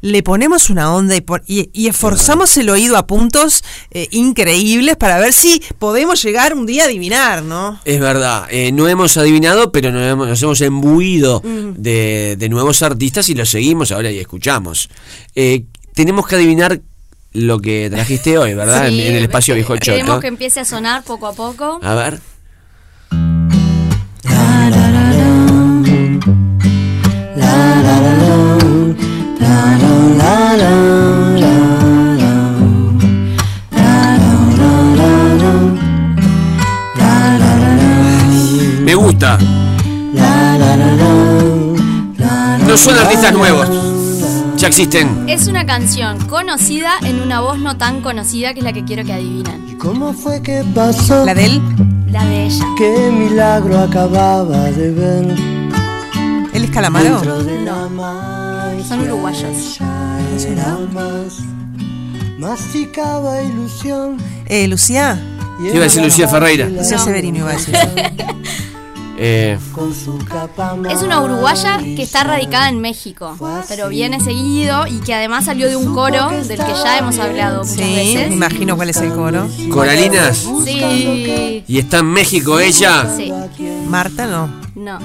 le ponemos una onda y esforzamos el oído a puntos increíbles para ver si podemos llegar un día a adivinar, ¿no? Es verdad, no hemos adivinado, pero nos hemos embuido de nuevos artistas y los seguimos ahora y escuchamos. Tenemos que adivinar lo que trajiste hoy, ¿verdad? Sí, en el espacio Viejo Choto. Queremos que empiece a sonar poco a poco. A ver. La, la, la, la, la, la, la, la. La, la, la, la, la, la, la, la, la. Me gusta. No son artistas nuevos, ya existen. Es una canción conocida en una voz no tan conocida, que es la que quiero que adivinen. ¿Y cómo fue que pasó? ¿La de él? La de ella. ¿Qué milagro acababa de ver? ¿Él es Calamaro? No. Son uruguayos. ¿No será? Masticaba ilusión. Lucía. Iba a decir Lucía Ferreira. Lucía Severino iba a decir. Es una uruguaya que está radicada en México, pero viene seguido y que además salió de un coro del que ya hemos hablado muchas veces. Me imagino cuál es el coro. ¿Coralinas? Sí. ¿Y está en México ella? Sí. ¿Marta no? No.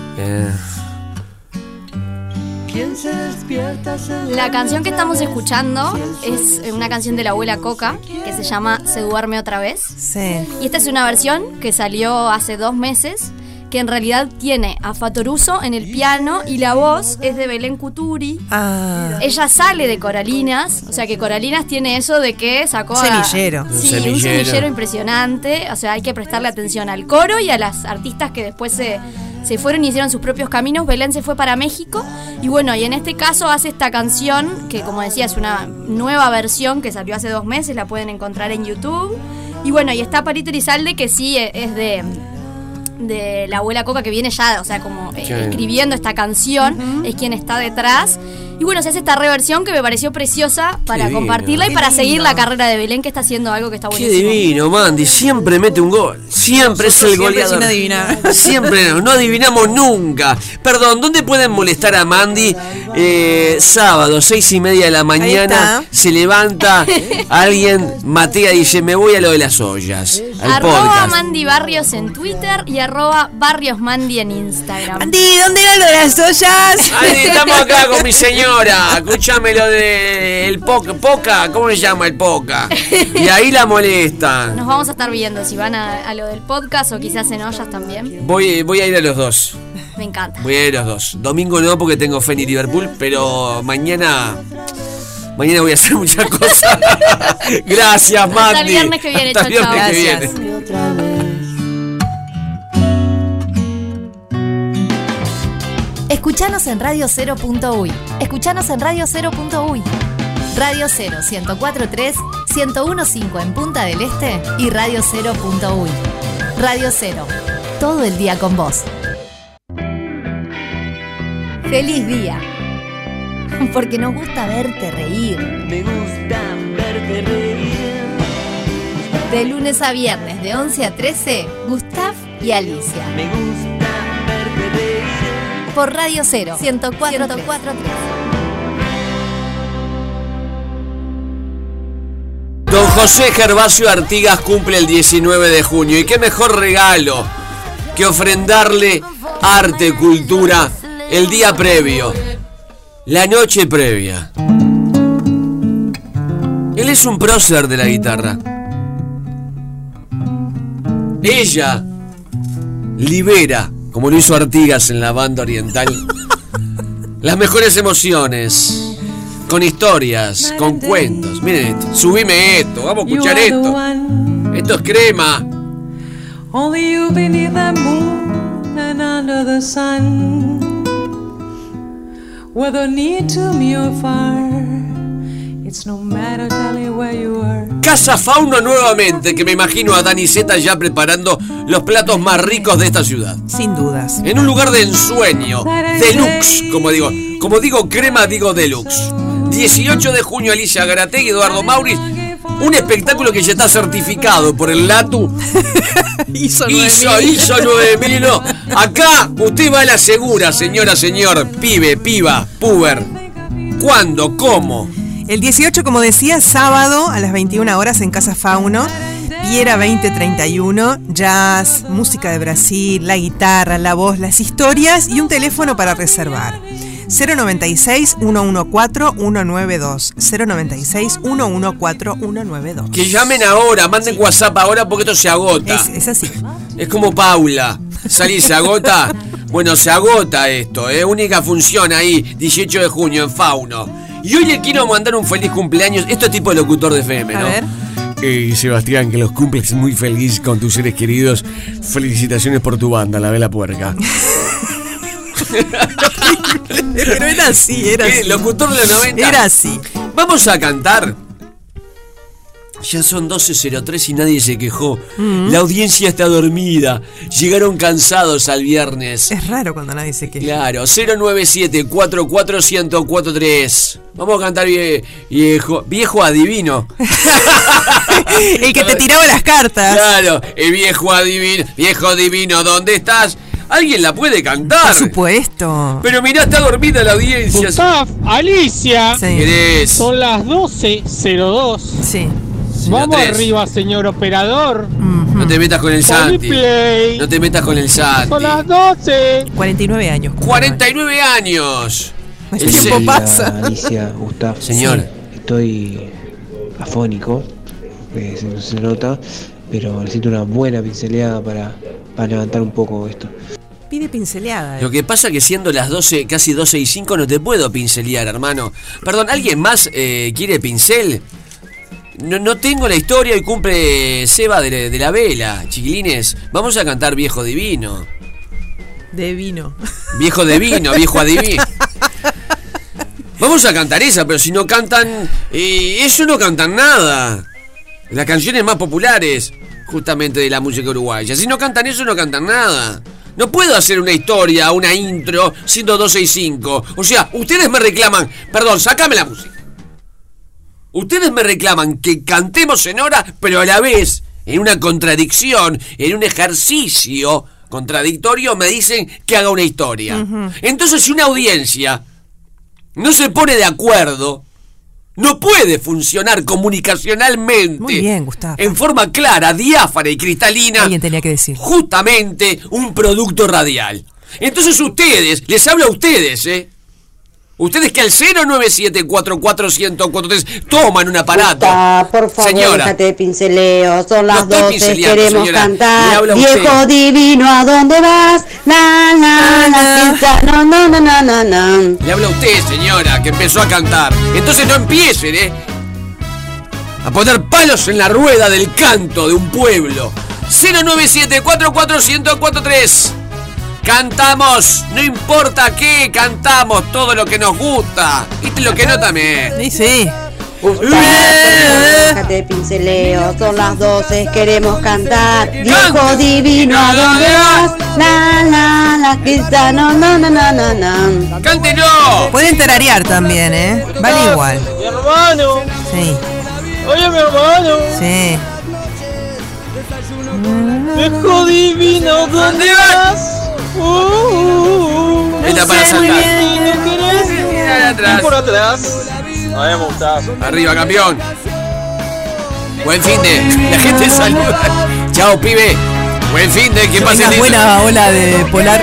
La canción que estamos escuchando es una canción de la abuela Coca que se llama Se duerme otra vez. Sí. Y esta es una versión que salió hace 2 meses, que en realidad tiene a Fatoruso en el piano y la voz es de Belén Cuturi. Ah. Ella sale de Coralinas, o sea que Coralinas tiene eso de que sacó semillero. Sí, un semillero impresionante. O sea, hay que prestarle atención al coro y a las artistas que después se fueron y hicieron sus propios caminos. Belén se fue para México y bueno, y en este caso hace esta canción que, como decía, es una nueva versión que salió hace 2 meses, la pueden encontrar en YouTube. Y bueno, y está Parito Elizalde, que sí es de la abuela Coca, que viene ya, o sea, como escribiendo esta canción, es quien está detrás. Y bueno, se hace esta reversión que me pareció preciosa para compartirla y para seguir la carrera de Belén, que está haciendo algo que está buenísimo. Qué divino, Mandy, siempre mete un gol, siempre es el goleador. Siempre no adivinamos nunca. Perdón, ¿dónde pueden molestar a Mandy? Sábado, 6:30 de la mañana, se levanta alguien, Matea dice, me voy a lo de las ollas, al podcast. Mandy Barrios en Twitter y @BarriosMandy en Instagram. Mandy, ¿dónde era lo de las ollas? Mandy, estamos acá con mi señor. Señora, escúchame lo del Poca, ¿cómo se llama el Poca? Y ahí la molestan. Nos vamos a estar viendo si van a lo del podcast o quizás en ollas también. Voy a ir a los dos. Me encanta. Voy a ir a los dos. Domingo no, porque tengo fe en Liverpool, pero mañana voy a hacer muchas cosas. Gracias, Mandy. Hasta el viernes que viene, chao. Escuchanos en Radio 0.uy. Escuchanos en Radio 0.uy. Radio 0 104.3, 101.5 en Punta del Este y Radio 0.uy. Radio 0. Todo el día con vos. ¡Feliz día! Porque nos gusta verte reír. Me gusta verte reír. De lunes a viernes, de 11 a 13, Gustav y Alicia. Me gusta verte reír. Por Radio 0, 104.3. Don José Gervasio Artigas cumple el 19 de junio. Y qué mejor regalo que ofrendarle arte, cultura, el día previo, la noche previa. Él es un prócer de la guitarra. Ella libera, como lo hizo Artigas en la banda oriental, las mejores emociones, con historias, con cuentos. Miren esto, subime esto, vamos a escuchar esto. Esto es crema. Only you beneath the moon and under the sun, whether near to me or far, it's no matter, tell me where you are. Casa Fauno nuevamente, que me imagino a Dani Zeta ya preparando los platos más ricos de esta ciudad. Sin dudas. En un lugar de ensueño, deluxe, como digo crema, digo deluxe. 18 de junio, Alicia Garategui, Eduardo Mauriz, un espectáculo que ya está certificado por el LATU. Hizo 9000, no. Acá usted va a la segura, señora, señor, pibe, piba, puber. ¿Cuándo? ¿Cómo? El 18, como decía, sábado a las 21 horas en Casa Fauno, Piera 2031, jazz, música de Brasil, la guitarra, la voz, las historias y un teléfono para reservar. 096-114-192. 096-114-192. Que llamen ahora, manden WhatsApp ahora porque esto se agota. Es así. Es como Paula. Salí, se agota. Bueno, se agota esto, única función ahí, 18 de junio en Fauno. Y hoy le quiero mandar un feliz cumpleaños. Esto es tipo de locutor de FM, ¿no? A ver. Sebastián, que los cumples muy feliz con tus seres queridos. Felicitaciones por tu banda, La Vela Puerca. Pero era así. Locutor de los 90. Era así. Vamos a cantar Ya son 12:03 y nadie se quejó. La audiencia está dormida. Llegaron cansados al viernes. Es raro cuando nadie se queja. Claro, 097-44-1043. Vamos a cantar viejo adivino. El que te tiraba las cartas. Claro, el viejo adivino. Viejo divino, ¿dónde estás? ¿Alguien la puede cantar? Por supuesto. Pero mirá, está dormida la audiencia. Gustav, Alicia, sí. Son las 12:02. Sí. Vamos arriba, señor operador. No te metas con el Santi. No te metas con el Santi. Son las 12. 49 años. 49 años. El tiempo pasa. Alicia, Gustav. Señor. Sí, estoy afónico. Se nota. Pero necesito una buena pinceleada para levantar un poco esto. Pide pinceleada. Lo que pasa es que siendo las 12, casi 12:05, no te puedo pincelear, hermano. Perdón, ¿alguien más quiere pincel? No tengo la historia y cumple Seba de la vela. Chiquilines, vamos a cantar Viejo Divino. De vino. Viejo de vino, viejo adivino. Vamos a cantar esa, pero si no cantan... ellos no cantan nada. Las canciones más populares... justamente de la música uruguaya. Si no cantan eso, no cantan nada. No puedo hacer una historia, una intro, siendo 12:05. O sea, ustedes me reclaman... Perdón, sacame la música. Ustedes me reclaman que cantemos en hora, pero a la vez, en una contradicción, en un ejercicio contradictorio, me dicen que haga una historia. Entonces, si una audiencia no se pone de acuerdo... no puede funcionar comunicacionalmente. Muy bien, Gustavo. En forma clara, diáfana y cristalina. Alguien tenía que decir. Justamente un producto radial. Entonces ustedes, les hablo a ustedes, ustedes que al 097-44-1043 toman un aparato. Gusta, por favor, señora, déjate de pinceleo. Son las 12, queremos señora, cantar. Viejo divino, ¿a dónde vas? Na, na, na, na, na, na, na, na, na, na. Le habla a usted, señora, que empezó a cantar. Entonces no empiecen, a poner palos en la rueda del canto de un pueblo. 097-44-1043. Cantamos, no importa qué, cantamos todo lo que nos gusta. ¿Viste lo que no también? Sí, sí. Gustavo, déjate de pinceleo, son las 12, queremos cantar. Viejo divino, ¿a dónde vas? Na, na, la crista, no, na, na, na, na, na. ¡Cántenos! Pueden tararear también, Vale igual. Mi hermano. Sí. Oye, mi hermano. Sí. Viejo divino, ¿dónde vas? Está para saltar. Y por atrás. A ver, Gustav. Arriba, campeón. Buen fin de. La gente saluda. Chao, pibe. Buen fin de. Que pasen una buena ola de polar.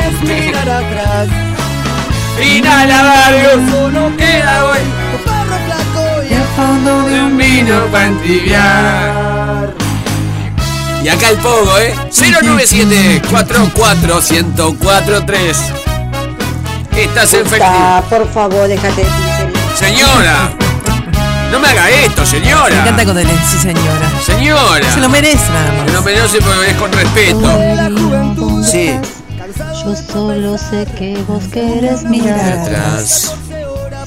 Final a barrio. No queda hoy. Y al fondo de un vino para entibiar. Y acá el pogo, 097-44-1043. Estás enferma. Por favor, déjate de pincelar. Señora, no me haga esto, señora. Me encanta cuando le decís señora. Señora. Se lo merece, nada más. Se lo merece porque es con respeto. Sí. Yo solo sé que vos querés mirar atrás.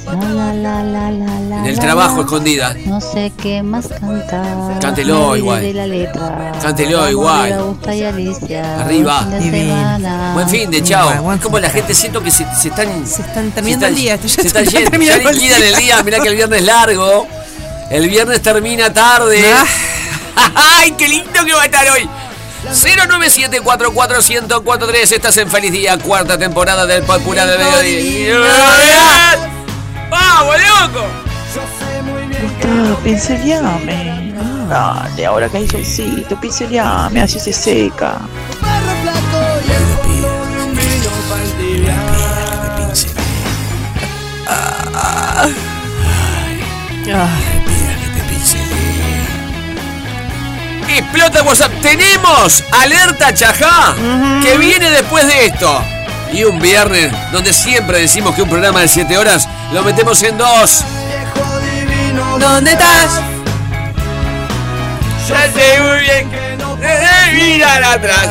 La, la, la, la, la, en el trabajo la, escondida. No sé qué más cantar. Cántelo igual. Cántelo igual. Arriba. Buen fin de chao. Como la gente siento que se están terminando el día. Se están yendo. Ya liquidan el día. Mirá que el viernes es largo. El viernes termina tarde. ¡Ay, qué lindo que va a estar hoy! 097-44-1043. Estás en Feliz Día, cuarta temporada del Popular de Mediodía. ¡Vamos, loco! Gustavo, pinceleame. Dale, ahora que hay solcito, pinceleame, así se seca. Explota WhatsApp. Tenemos alerta Chajá que viene después de esto. Y un viernes donde siempre decimos que un programa de 7 horas lo metemos en 2. ¿Dónde estás? Ya sé muy bien que no te de mirar atrás.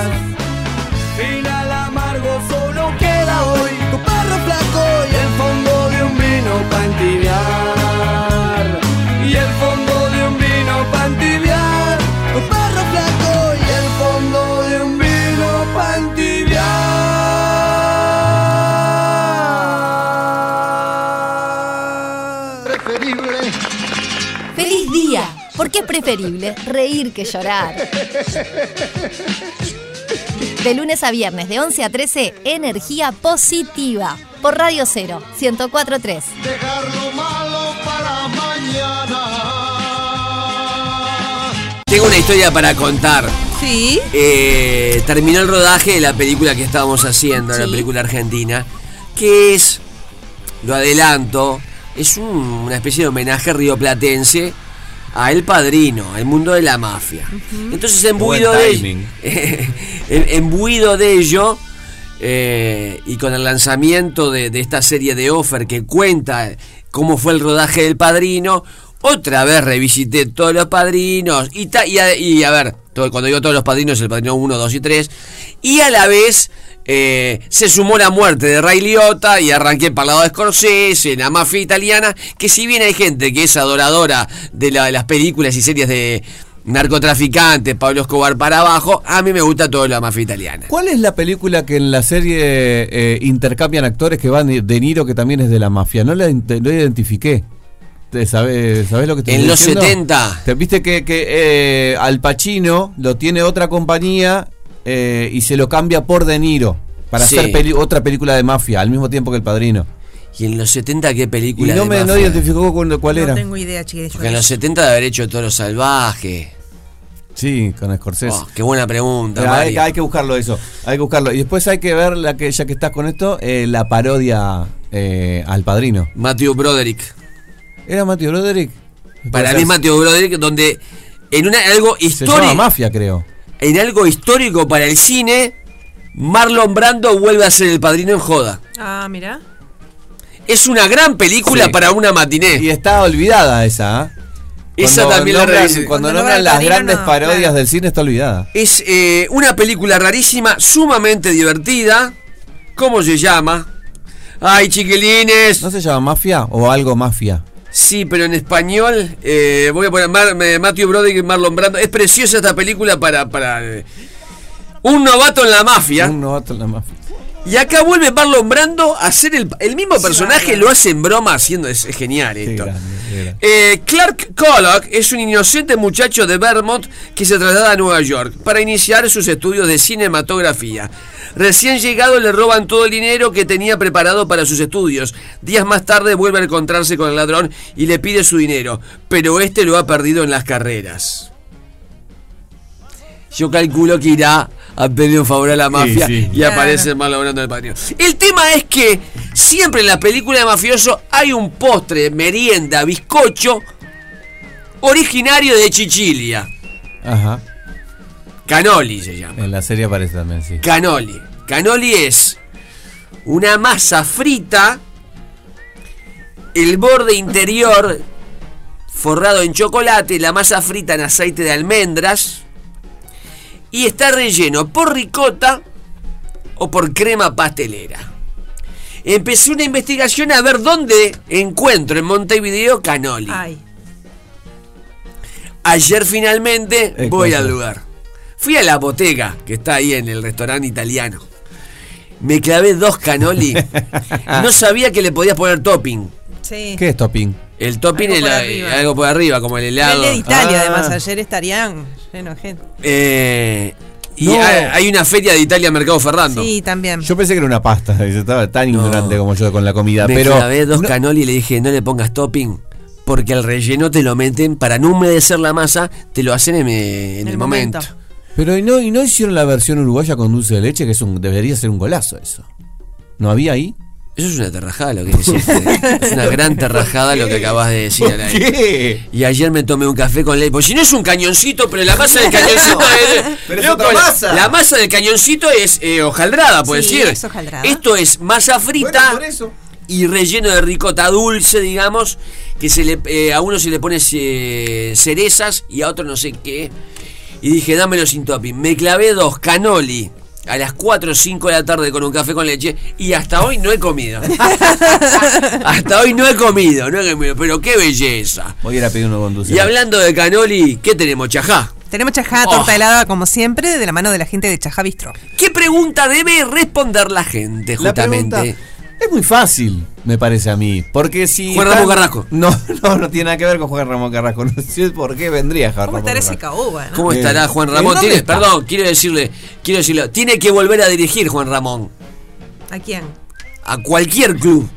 Final amargo solo queda hoy. Tu perro flaco y el fondo de un vino pa' entibiar. Y el fondo de un vino pa' entibiar. preferible. ¡Feliz día! Porque es preferible reír que llorar. De lunes a viernes, de 11 a 13, energía positiva. Por Radio Cero, 104.3. Dejar lo malo para mañana. Tengo una historia para contar. Sí. Terminó el rodaje de la película que estábamos haciendo, sí, la película argentina, que es, lo adelanto, es una especie de homenaje rioplatense a El Padrino, al mundo de la mafia. Uh-huh. Entonces, embuido de ello, y con el lanzamiento de esta serie de Offer que cuenta cómo fue el rodaje del Padrino, otra vez revisité todos los padrinos y a ver, cuando digo todos los padrinos, el Padrino 1, 2 y 3, y a la vez se sumó la muerte de Ray Liotta y arranqué para el lado de Scorsese, la mafia italiana, que si bien hay gente que es adoradora de las películas y series de narcotraficantes, Pablo Escobar para abajo, a mí me gusta toda la mafia italiana. ¿Cuál es la película que en la serie intercambian actores que van de Niro, que también es de la mafia? No la identifiqué. ¿Sabés lo que te estoy diciendo? En los 70. ¿Te viste que Al Pacino lo tiene otra compañía y se lo cambia por De Niro para hacer otra película de mafia al mismo tiempo que El Padrino? ¿Y en los 70 qué película? Y no me identificó con cuál era. No tengo idea, chiquillos. Porque en los 70 de haber hecho Toro Salvaje. Sí, con Scorsese. Oh, qué buena pregunta, Mario. Hay que buscarlo eso. Hay que buscarlo. Y después hay que ver, ya que estás con esto, la parodia al Padrino. Matthew Broderick. ¿Era Matthew Broderick? Para mí es Matthew Broderick, donde en algo histórico... Se llama Mafia, creo. En algo histórico para el cine, Marlon Brando vuelve a ser El Padrino en joda. Ah, mirá. Es una gran película para una matiné. Y está olvidada esa, ¿eh? Esa también la revisé. Cuando nombran las grandes parodias del cine, está olvidada. Es una película rarísima, sumamente divertida. ¿Cómo se llama? ¡Ay, chiquilines! ¿No se llama Mafia o algo Mafia? Sí, pero en español, voy a poner Matthew Broderick y Marlon Brando. Es preciosa esta película para un novato en la mafia. Y acá vuelve Marlon Brando a ser el mismo personaje, lo hace en broma haciendo, es genial esto. Grande. Clark Collock es un inocente muchacho de Vermont que se traslada a Nueva York para iniciar sus estudios de cinematografía. Recién llegado le roban todo el dinero que tenía preparado para sus estudios. Días más tarde vuelve a encontrarse con el ladrón y le pide su dinero, pero este lo ha perdido en las carreras. Yo calculo que irá a pedir un favor a la mafia y aparece Marlon Brando del Padrino. El tema es que siempre en las películas de mafioso hay un postre, merienda, bizcocho originario de Sicilia. Ajá. Cannoli se llama. En la serie aparece también, sí. Cannoli. Cannoli es una masa frita, el borde interior forrado en chocolate, la masa frita en aceite de almendras y está relleno por ricota o por crema pastelera. Empecé una investigación a ver dónde encuentro en Montevideo cannoli. Ay. Ayer finalmente voy al lugar. Fui a la botega que está ahí en el restaurante italiano. Me clavé 2 cannoli. No sabía que le podías poner topping. Sí. ¿Qué es topping? El topping es algo por arriba, como el helado. El de Italia, además, ayer estarían lleno de gente. Hay una feria de Italia, Mercado Ferrando. Sí, también. Yo pensé que era una pasta. Estaba tan ignorante como yo con la comida. Me clavé 2 cannoli y le dije, no le pongas topping. Porque el relleno te lo meten, para no humedecer la masa, te lo hacen en el momento. Pero ¿y no hicieron la versión uruguaya con dulce de leche? Que es debería ser un golazo eso. ¿No había ahí? Eso es una terrajada lo que hiciste. Es una gran terrajada lo que acabas de decir al aire. Y ayer me tomé un café con leche. Porque si no es un cañoncito, pero la masa del cañoncito es... Pero es otra masa. La masa del cañoncito es hojaldrada, puedes decir. Es hojaldrada. Esto es masa frita, bueno, eso, y relleno de ricota dulce, digamos, que a uno se le pone cerezas y a otro no sé qué. Y dije, dámelo sin topping. Me clavé 2 cannoli a las 4 o 5 de la tarde con un café con leche y hasta hoy no he comido. No he comido, pero qué belleza. Voy a ir a pedir uno con dulce. Y hablando de cannoli, ¿qué tenemos? Chajá. Tenemos chajá, torta helada, como siempre, de la mano de la gente de Chajá Bistro. ¿Qué pregunta debe responder la gente, justamente? La pregunta, Es muy fácil, me parece a mí. Porque si. Juan Ramón Carrasco. No tiene nada que ver con Juan Ramón Carrasco. No sé por qué vendría Juan Ramón. ¿Cómo estará ese caoba, no? ¿Cómo estará Juan Ramón? ¿Tiene, perdón, quiero decirle. Tiene que volver a dirigir Juan Ramón. ¿A quién? A cualquier club.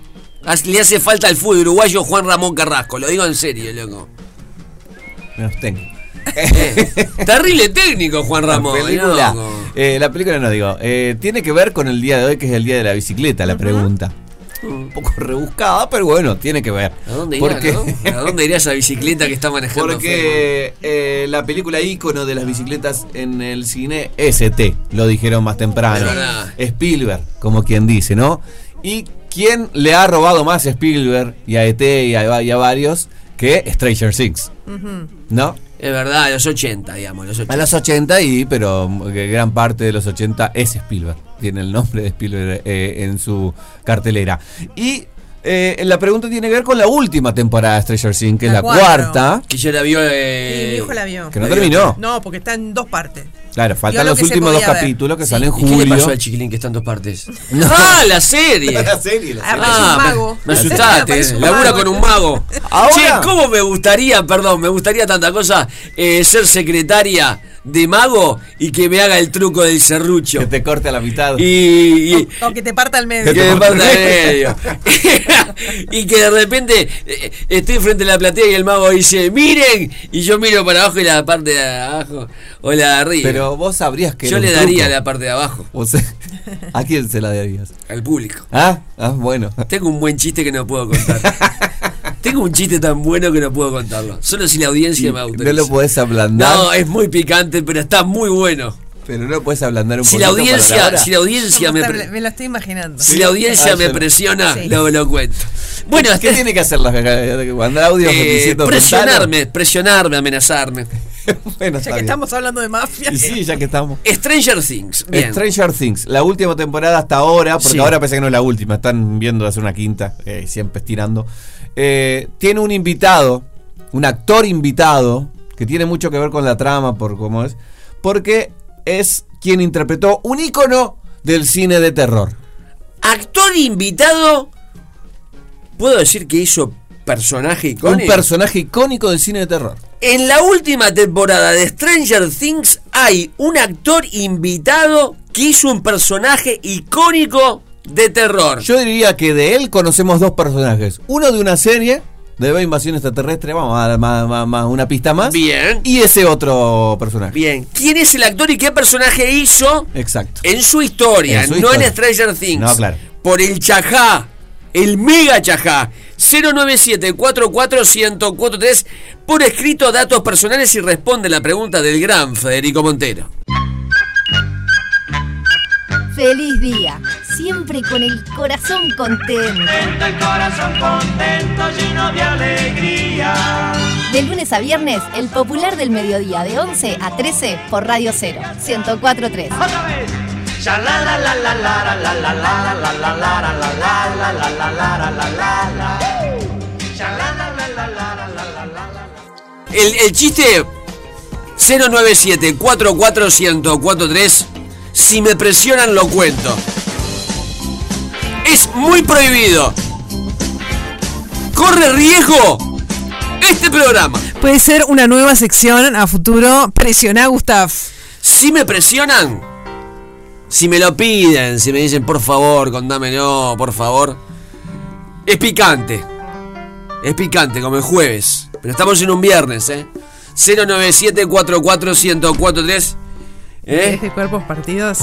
Le hace falta al fútbol uruguayo Juan Ramón Carrasco. Lo digo en serio, loco. Menos técnico. Terrible técnico Juan Ramón. La película no digo. Tiene que ver con el día de hoy, que es el día de la bicicleta, la pregunta. Un poco rebuscada, pero bueno, tiene que ver. ¿A dónde iría, ¿no? ¿A dónde iría esa bicicleta que está manejando? Porque la película ícono de las bicicletas en el cine, ET, lo dijeron más temprano. Spielberg, como quien dice, ¿no? Y ¿quién le ha robado más a Spielberg y a ET y a varios que Stranger Things? ¿No? Es verdad, a los 80, digamos. A los 80, pero gran parte de los 80 es Spielberg. Tiene el nombre de Spielberg en su cartelera. Y la pregunta tiene que ver con la última temporada de Stranger Things, que es la cuarta. Que ya la vio. Sí, mi hijo la vio. Que no terminó. No, porque está en dos partes. Claro, faltan los últimos dos capítulos que salen en julio. ¿Qué le pasó al chiquilín que está en dos partes? No. ¡Ah, la serie! La serie. Me asustaste. Labura con un mago. Ahora, che, ¿cómo me gustaría, perdón, me gustaría tanta cosa ser secretaria de mago y que me haga el truco del serrucho? Que te corte a la mitad. O que te parta al medio. Que me parta al medio. Y que de repente estoy frente a la platea y el mago dice, ¡miren! Y yo miro para abajo y la parte de abajo o la de arriba. Pero vos sabrías que yo le daría la parte de abajo. ¿A quién se la darías? Al público. Ah, bueno. Tengo un buen chiste que no puedo contar. Tengo un chiste tan bueno que no puedo contarlo. Solo si la audiencia me autoriza. No lo podés ablandar. No, es muy picante, pero está muy bueno. Pero no lo podés ablandar un poquito. Si la audiencia me lo estoy imaginando. Si la audiencia me presiona, lo cuento. Bueno, ¿qué tiene que hacer la gente? Mandar audios diciendo presionarme, amenazarme. Bueno, ya que estamos hablando de mafia. Sí, ya que estamos. Stranger Things. Bien. Stranger Things, la última temporada hasta ahora, porque ahora parece que no es la última, están viendo hacer una quinta, siempre estirando. Tiene un invitado, un actor invitado, que tiene mucho que ver con la trama, por cómo es, porque es quien interpretó un ícono del cine de terror. Actor invitado, puedo decir que hizo personaje icónico. Un personaje icónico del cine de terror. En la última temporada de Stranger Things hay un actor invitado que hizo un personaje icónico de terror. Yo diría que de él conocemos dos personajes. Uno de una serie de invasión extraterrestre, vamos a dar más una pista más. Bien. Y ese otro personaje. Bien. ¿Quién es el actor y qué personaje hizo? Exacto. En su historia, no en Stranger Things. No, claro. Por el chajá. El mega chajá. 097-44143. Por escrito, datos personales, y responde la pregunta del gran Federico Montero. Feliz día, siempre con el corazón contento. El corazón contento, lleno de alegría. De lunes a viernes, el popular del mediodía, de 11 a 13 por Radio 0, 104.3. ¡Otra vez! La la la la la la la la la la la. El chiste 097-44143. Si me presionan, lo cuento. Es muy prohibido. Corre riesgo este programa. Puede ser una nueva sección a futuro. Presiona, Gustav. Si me presionan, si me lo piden, si me dicen por favor, contámelo, por favor. Es picante. Es picante, como el jueves. Pero estamos en un viernes, 097-44143. ¿De cuerpos partidos?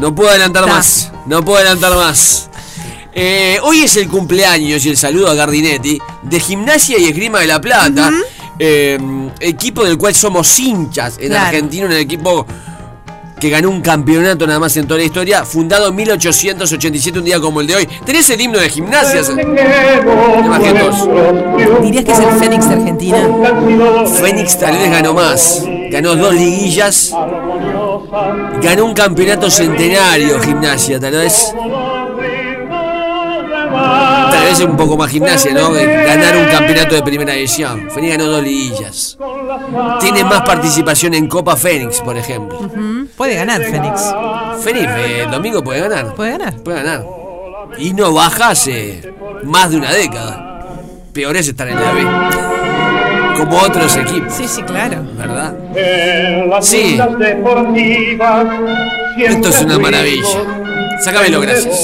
No puedo adelantar más. Hoy es el cumpleaños y el saludo a Gardinetti, de Gimnasia y Esgrima de La Plata. Equipo del cual somos hinchas en Argentina, un equipo que ganó un campeonato nada más en toda la historia, fundado en 1887, un día como el de hoy. ¿Tenés el himno de Gimnasia? ¿Dirías que es el Fénix de Argentina? Fénix tal vez ganó más. Ganó dos liguillas. Ganó un campeonato centenario Gimnasia, tal vez. Tal vez un poco más Gimnasia, ¿no? Ganar un campeonato de primera división. Fénix ganó dos liguillas. Tiene más participación en Copa Fénix, por ejemplo. Puede ganar Fénix. Fénix, el domingo puede ganar. y no baja hace más de una década. Peor es estar en la B, como otros equipos. Sí, sí, claro. ¿Verdad? Sí. Esto es una maravilla. Sácamelo, gracias.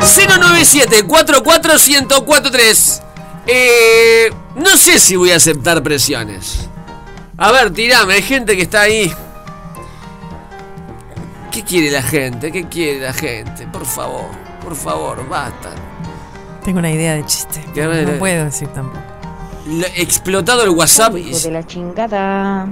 097-44-1043. No sé si voy a aceptar presiones. A ver, tirame, hay gente que está ahí. ¿Qué quiere la gente? ¿Qué quiere la gente? Por favor, basta. Tengo una idea de chiste. No puedo decir tampoco. Explotado el WhatsApp. Hijo de la chingada.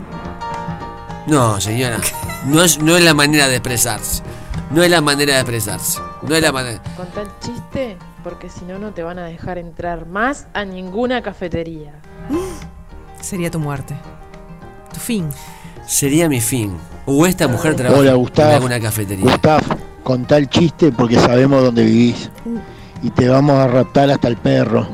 No, señora. No es la manera de expresarse. No es la manera de expresarse. No es la manera. Contá el chiste, porque si no, no te van a dejar entrar más a ninguna cafetería. Sería tu muerte. Tu fin. Sería mi fin. O esta mujer trabaja. Hola, Gustav, en alguna cafetería. Gustav, contá el chiste porque sabemos dónde vivís. Y te vamos a raptar hasta el perro.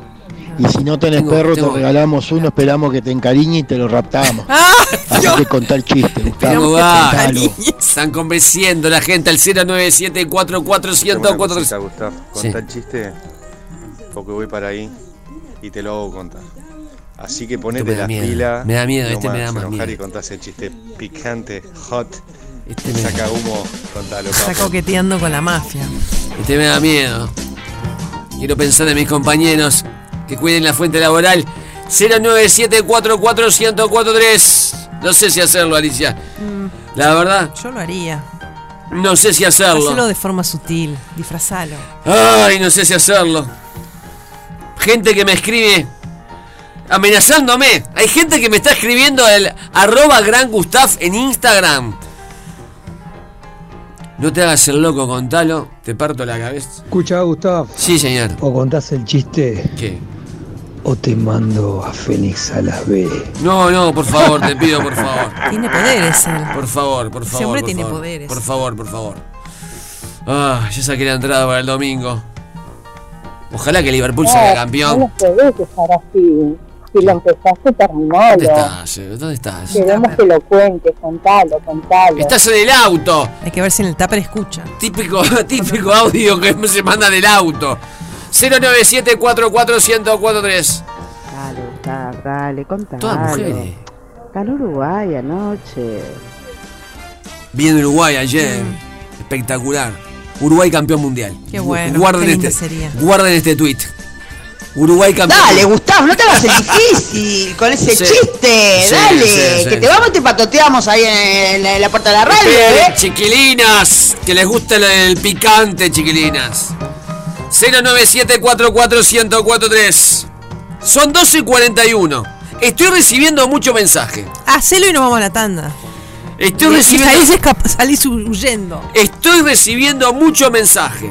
Y si no tenés perro, te regalamos uno, esperamos que te encariñe y te lo raptamos. Así que contá el chiste, Gustavo. Están convenciendo la gente al 097-44-1043. Gustav, contá el chiste porque voy para ahí y te lo hago contar. Así que ponete la pila. Me da miedo, me da más miedo. Y contás el chiste picante, hot. Saca humo, contalo. Está coqueteando con la mafia. Me da miedo. Quiero pensar en mis compañeros que cuiden la fuente laboral. 097-44-1043. No sé si hacerlo, Alicia. La verdad, yo lo haría. No sé si hacerlo. Hazlo de forma sutil, disfrazalo. Ay, no sé si hacerlo. Gente que me escribe amenazándome. Hay gente que me está escribiendo el @grangustav en Instagram. No te hagas el loco, contalo, te parto la cabeza. Escucha, Gustav. Sí, señor. O contás el chiste. ¿Qué? O te mando a Fénix a las B. No, por favor, te pido, por favor. Tiene poderes él. Por favor. Siempre tiene poderes. Por favor. Ah, ya saqué la entrada para el domingo. Ojalá que Liverpool salga campeón. No te ves estar así. Si lo empezaste, terminalo. ¿Dónde estás? Queremos que lo cuentes, contalo. Estás en el auto. Hay que ver si en el tupper escucha. Típico audio que se manda del auto. 097-44-1043. Dale, contalo. Todas mujeres. Ganó Uruguay anoche. Viene Uruguay ayer. Espectacular. Uruguay campeón mundial. Qué bueno. Guarden este tweet. Uruguay campeón. Dale, Gustavo, no te hagas el difícil con ese chiste. Sí, dale, sí. Que te vamos y te patoteamos ahí en la puerta de la radio. Chiquilinas, que les gusta el picante, chiquilinas. 097-44-1043. Son 12:41. Estoy recibiendo mucho mensaje. Hacelo y nos vamos a la tanda. Salís huyendo. Estoy recibiendo mucho mensaje.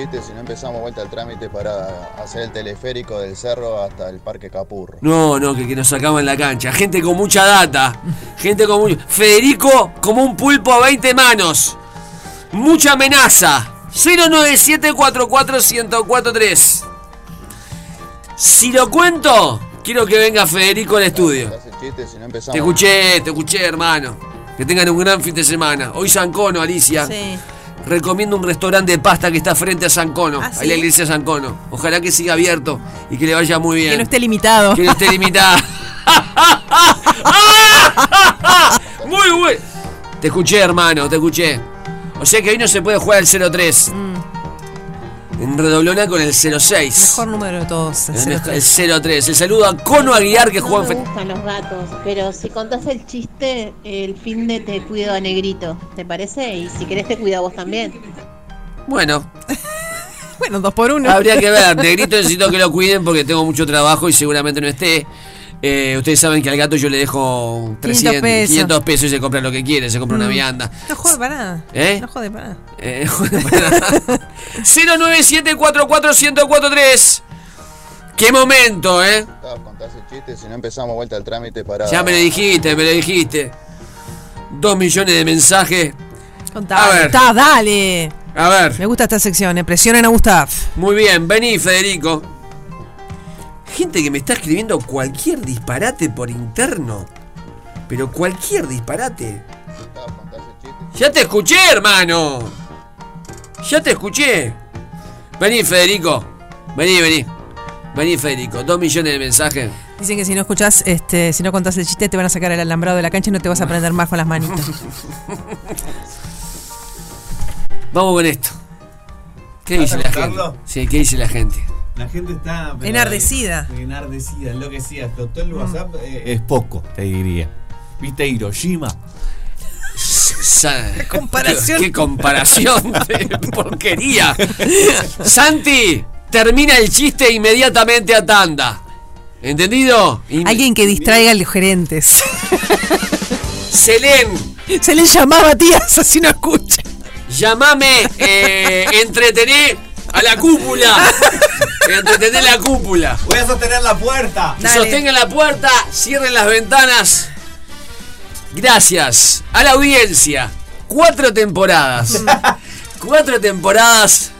Si no empezamos vuelta al trámite para hacer el teleférico del cerro hasta el Parque Capurro. No, que nos sacaban la cancha. Gente con mucha data. Federico como un pulpo a 20 manos. Mucha amenaza. 097-44-1043. Si lo cuento, quiero que venga Federico al estudio. Te escuché, hermano. Que tengan un gran fin de semana. Hoy Sancono, Alicia. Sí. Recomiendo un restaurante de pasta que está frente a Sancono, ¿sí? A la iglesia de Sancono. Ojalá que siga abierto y que le vaya muy bien. Que no esté limitado. Muy bueno. Te escuché, hermano, O sea que hoy no se puede jugar el 0-3. En Redoblona con el 0-6. Mejor número de todos, el 0-3. El saludo a Cono Aguiar que juega en... No me gustan los gatos, pero si contás el chiste, el fin de te cuido a Negrito, ¿te parece? Y si querés te cuido a vos también. Bueno, 2x1. Habría que ver, Negrito necesito que lo cuiden porque tengo mucho trabajo y seguramente no esté. Ustedes saben que al gato yo le dejo 300 pesos. 500 pesos y se compra lo que quiere. Se compra una vianda. No jode para nada. No jode para nada. 097-44-1043. Qué momento, Contás el chiste. Si no empezamos vuelta al trámite para... Ya me lo dijiste. 2 millones de mensajes. Contá, dale. A ver. Me gusta esta sección, presionen a Gustav. Muy bien, vení, Federico. Gente que me está escribiendo cualquier disparate por interno. Pero cualquier disparate. Ya te escuché, hermano. Ya te escuché. Vení, Federico. Vení, Federico. 2 millones de mensajes. Dicen que si no escuchás, si no contás el chiste, te van a sacar el alambrado de la cancha y no te vas a prender más con las manitas. Vamos con esto. ¿Qué dice la gente? Sí, ¿qué dice la gente? La gente está... enardecida. Enardecida, enloquecida. Explotó el WhatsApp. Es poco, te diría. ¿Viste Hiroshima? Comparación. ¿Qué comparación de porquería? Santi, termina el chiste inmediatamente a tanda. ¿Entendido? Alguien que distraiga a los gerentes. Selén. Selén, llamaba a tías, así no escucha. Llamame, entretené a la cúpula. Entretené la cúpula. Voy a sostener la puerta. Sostengan la puerta, cierren las ventanas. Gracias a la audiencia. 4 temporadas. 4 temporadas.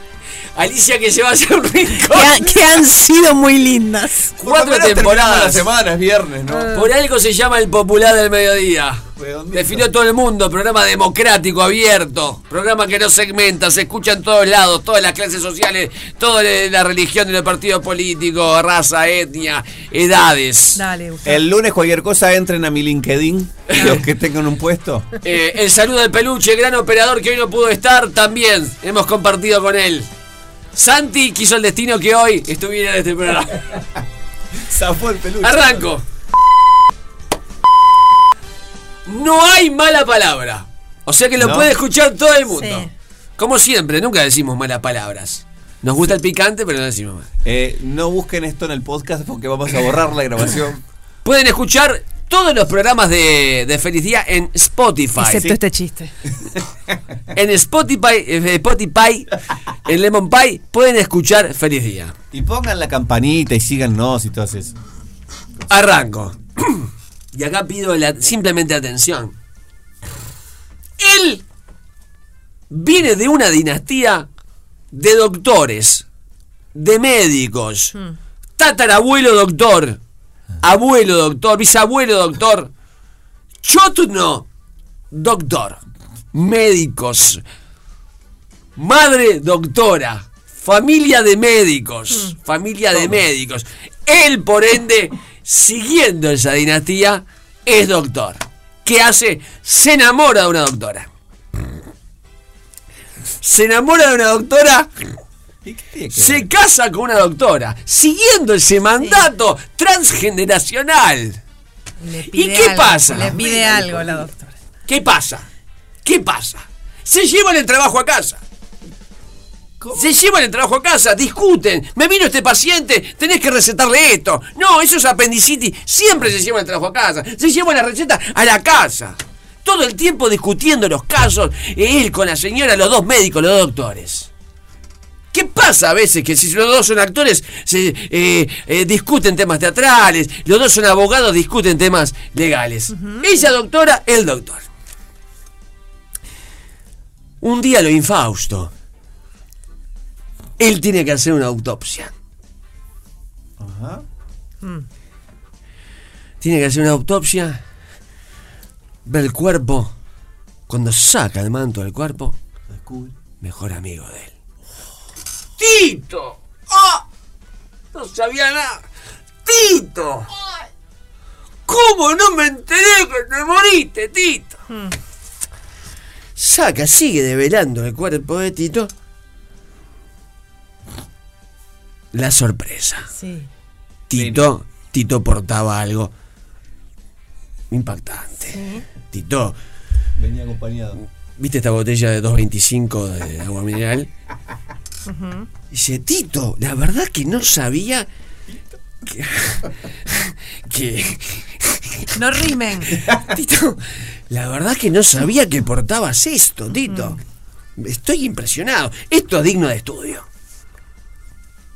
Alicia, que llevas a un rincón. Que han sido muy lindas. 4 temporadas. La semana es viernes, ¿no? Por algo se llama el popular del mediodía. Definió todo el mundo. Programa democrático, abierto. Programa que no segmenta. Se escucha en todos lados. Todas las clases sociales. Toda la religión de los partidos políticos. Raza, etnia, edades. Dale, Gustav. El lunes cualquier cosa entren a mi LinkedIn. Los que tengan un puesto. El saludo del peluche, gran operador que hoy no pudo estar. También hemos compartido con él. Santi quiso el destino que hoy estuviera en este programa. Zafó el peluche. Arranco. No hay mala palabra. O sea que lo puede escuchar todo el mundo. Sí. Como siempre, nunca decimos malas palabras. Nos gusta el picante, pero no decimos más. No busquen esto en el podcast porque vamos a borrar la grabación. Pueden escuchar todos los programas de Feliz Día en Spotify. Excepto este chiste. En Spotify, en Lemon Pie, pueden escuchar Feliz Día. Y pongan la campanita y síganos y todo eso. Arranco. Y acá pido simplemente atención. Él viene de una dinastía de doctores, de médicos, tatarabuelo doctor, abuelo doctor, bisabuelo doctor, chotno doctor, médicos, madre doctora, familia de médicos, Él, por ende, siguiendo esa dinastía, es doctor. ¿Qué hace? Se enamora de una doctora. Se casa con una doctora, siguiendo ese mandato transgeneracional. ¿Y qué pasa? Le pide algo la doctora. ¿Qué pasa? Se llevan el trabajo a casa. ¿Cómo? Se llevan el trabajo a casa, discuten. Me vino este paciente, tenés que recetarle esto. No, eso es apendicitis. Siempre se llevan el trabajo a casa. Se llevan la receta a la casa. Todo el tiempo discutiendo los casos. Él con la señora, los dos médicos, los dos doctores. ¿Qué pasa a veces? Que si los dos son actores, discuten temas teatrales. Los dos son abogados, discuten temas legales. Ella doctora, el doctor. Un día lo infausto. Él tiene que hacer una autopsia. Ajá. Tiene que hacer una autopsia. Ve el cuerpo. Cuando saca el manto del cuerpo, mejor amigo de él. ¡Tito! ¡Ah! No sabía nada. ¡Tito! ¿Cómo no me enteré que te moriste, Tito? Sigue develando el cuerpo de Tito. La sorpresa. Sí. Tito portaba algo impactante. Sí. Tito venía acompañado. ¿Viste esta botella de 2.25 de agua mineral? Dice, Tito, la verdad que no sabía que... No rimen. Tito, la verdad que no sabía que portabas esto, Tito. Estoy impresionado. Esto es digno de estudio.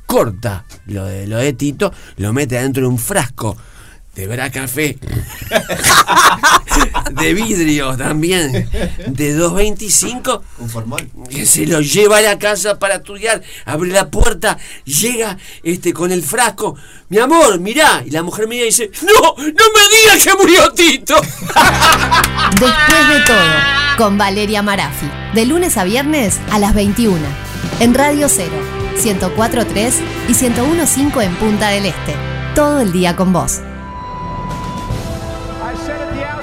Corta lo de Tito, lo mete adentro de un frasco de Bracafé, de vidrio también, de 2.25, un formal, que se lo lleva a la casa para estudiar, abre la puerta, llega con el frasco, mi amor, mirá, y la mujer mira y dice, no, no me digas que murió Tito. Después de todo, con Valeria Marafi, de lunes a viernes a las 21, en Radio 0, 104.3 y 101.5 en Punta del Este, todo el día con vos.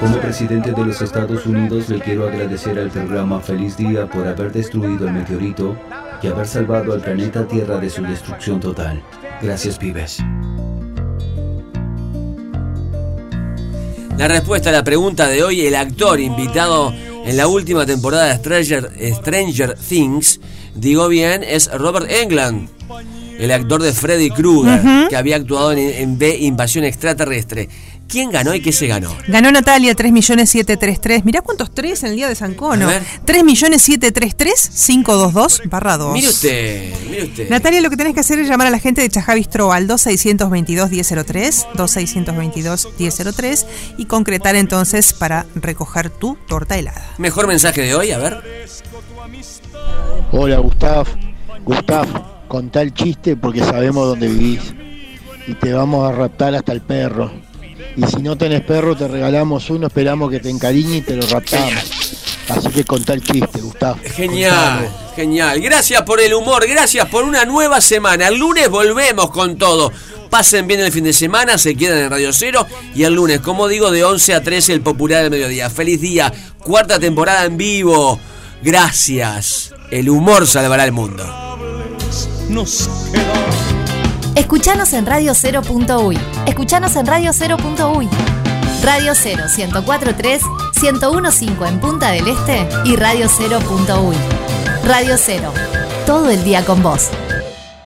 Como presidente de los Estados Unidos le quiero agradecer al programa Feliz Día por haber destruido el meteorito y haber salvado al planeta Tierra de su destrucción total. Gracias, pibes. La respuesta a la pregunta de hoy, el actor invitado en la última temporada de Stranger Things, digo bien, es Robert Englund, el actor de Freddy Krueger, que había actuado en B, Invasión Extraterrestre. ¿Quién ganó y qué se ganó? Ganó Natalia, 3.733.000. Mirá cuántos 3 en el día de San Cono. 3.733.522/2. Mire usted. Natalia, lo que tenés que hacer es llamar a la gente de Chajavistro al 2622-1003, 2622-1003, y concretar entonces para recoger tu torta helada. Mejor mensaje de hoy, a ver. Hola, Gustav, contá el chiste porque sabemos dónde vivís y te vamos a raptar hasta el perro. Y si no tenés perro, te regalamos uno, esperamos que te encariñe y te lo raptamos. Así que contá el chiste, Gustavo. Genial. Gracias por el humor, gracias por una nueva semana. El lunes volvemos con todo. Pasen bien el fin de semana, se quedan en Radio Cero. Y el lunes, como digo, de 11 a 13, el Popular del Mediodía. Feliz día, cuarta temporada en vivo. Gracias. El humor salvará el mundo. Nos quedamos. Escuchanos en Radio 0.uy. Escuchanos en Radio 0.uy. Radio 0, 104.3, 101.5 en Punta del Este y Radio 0.uy. Radio 0, todo el día con vos.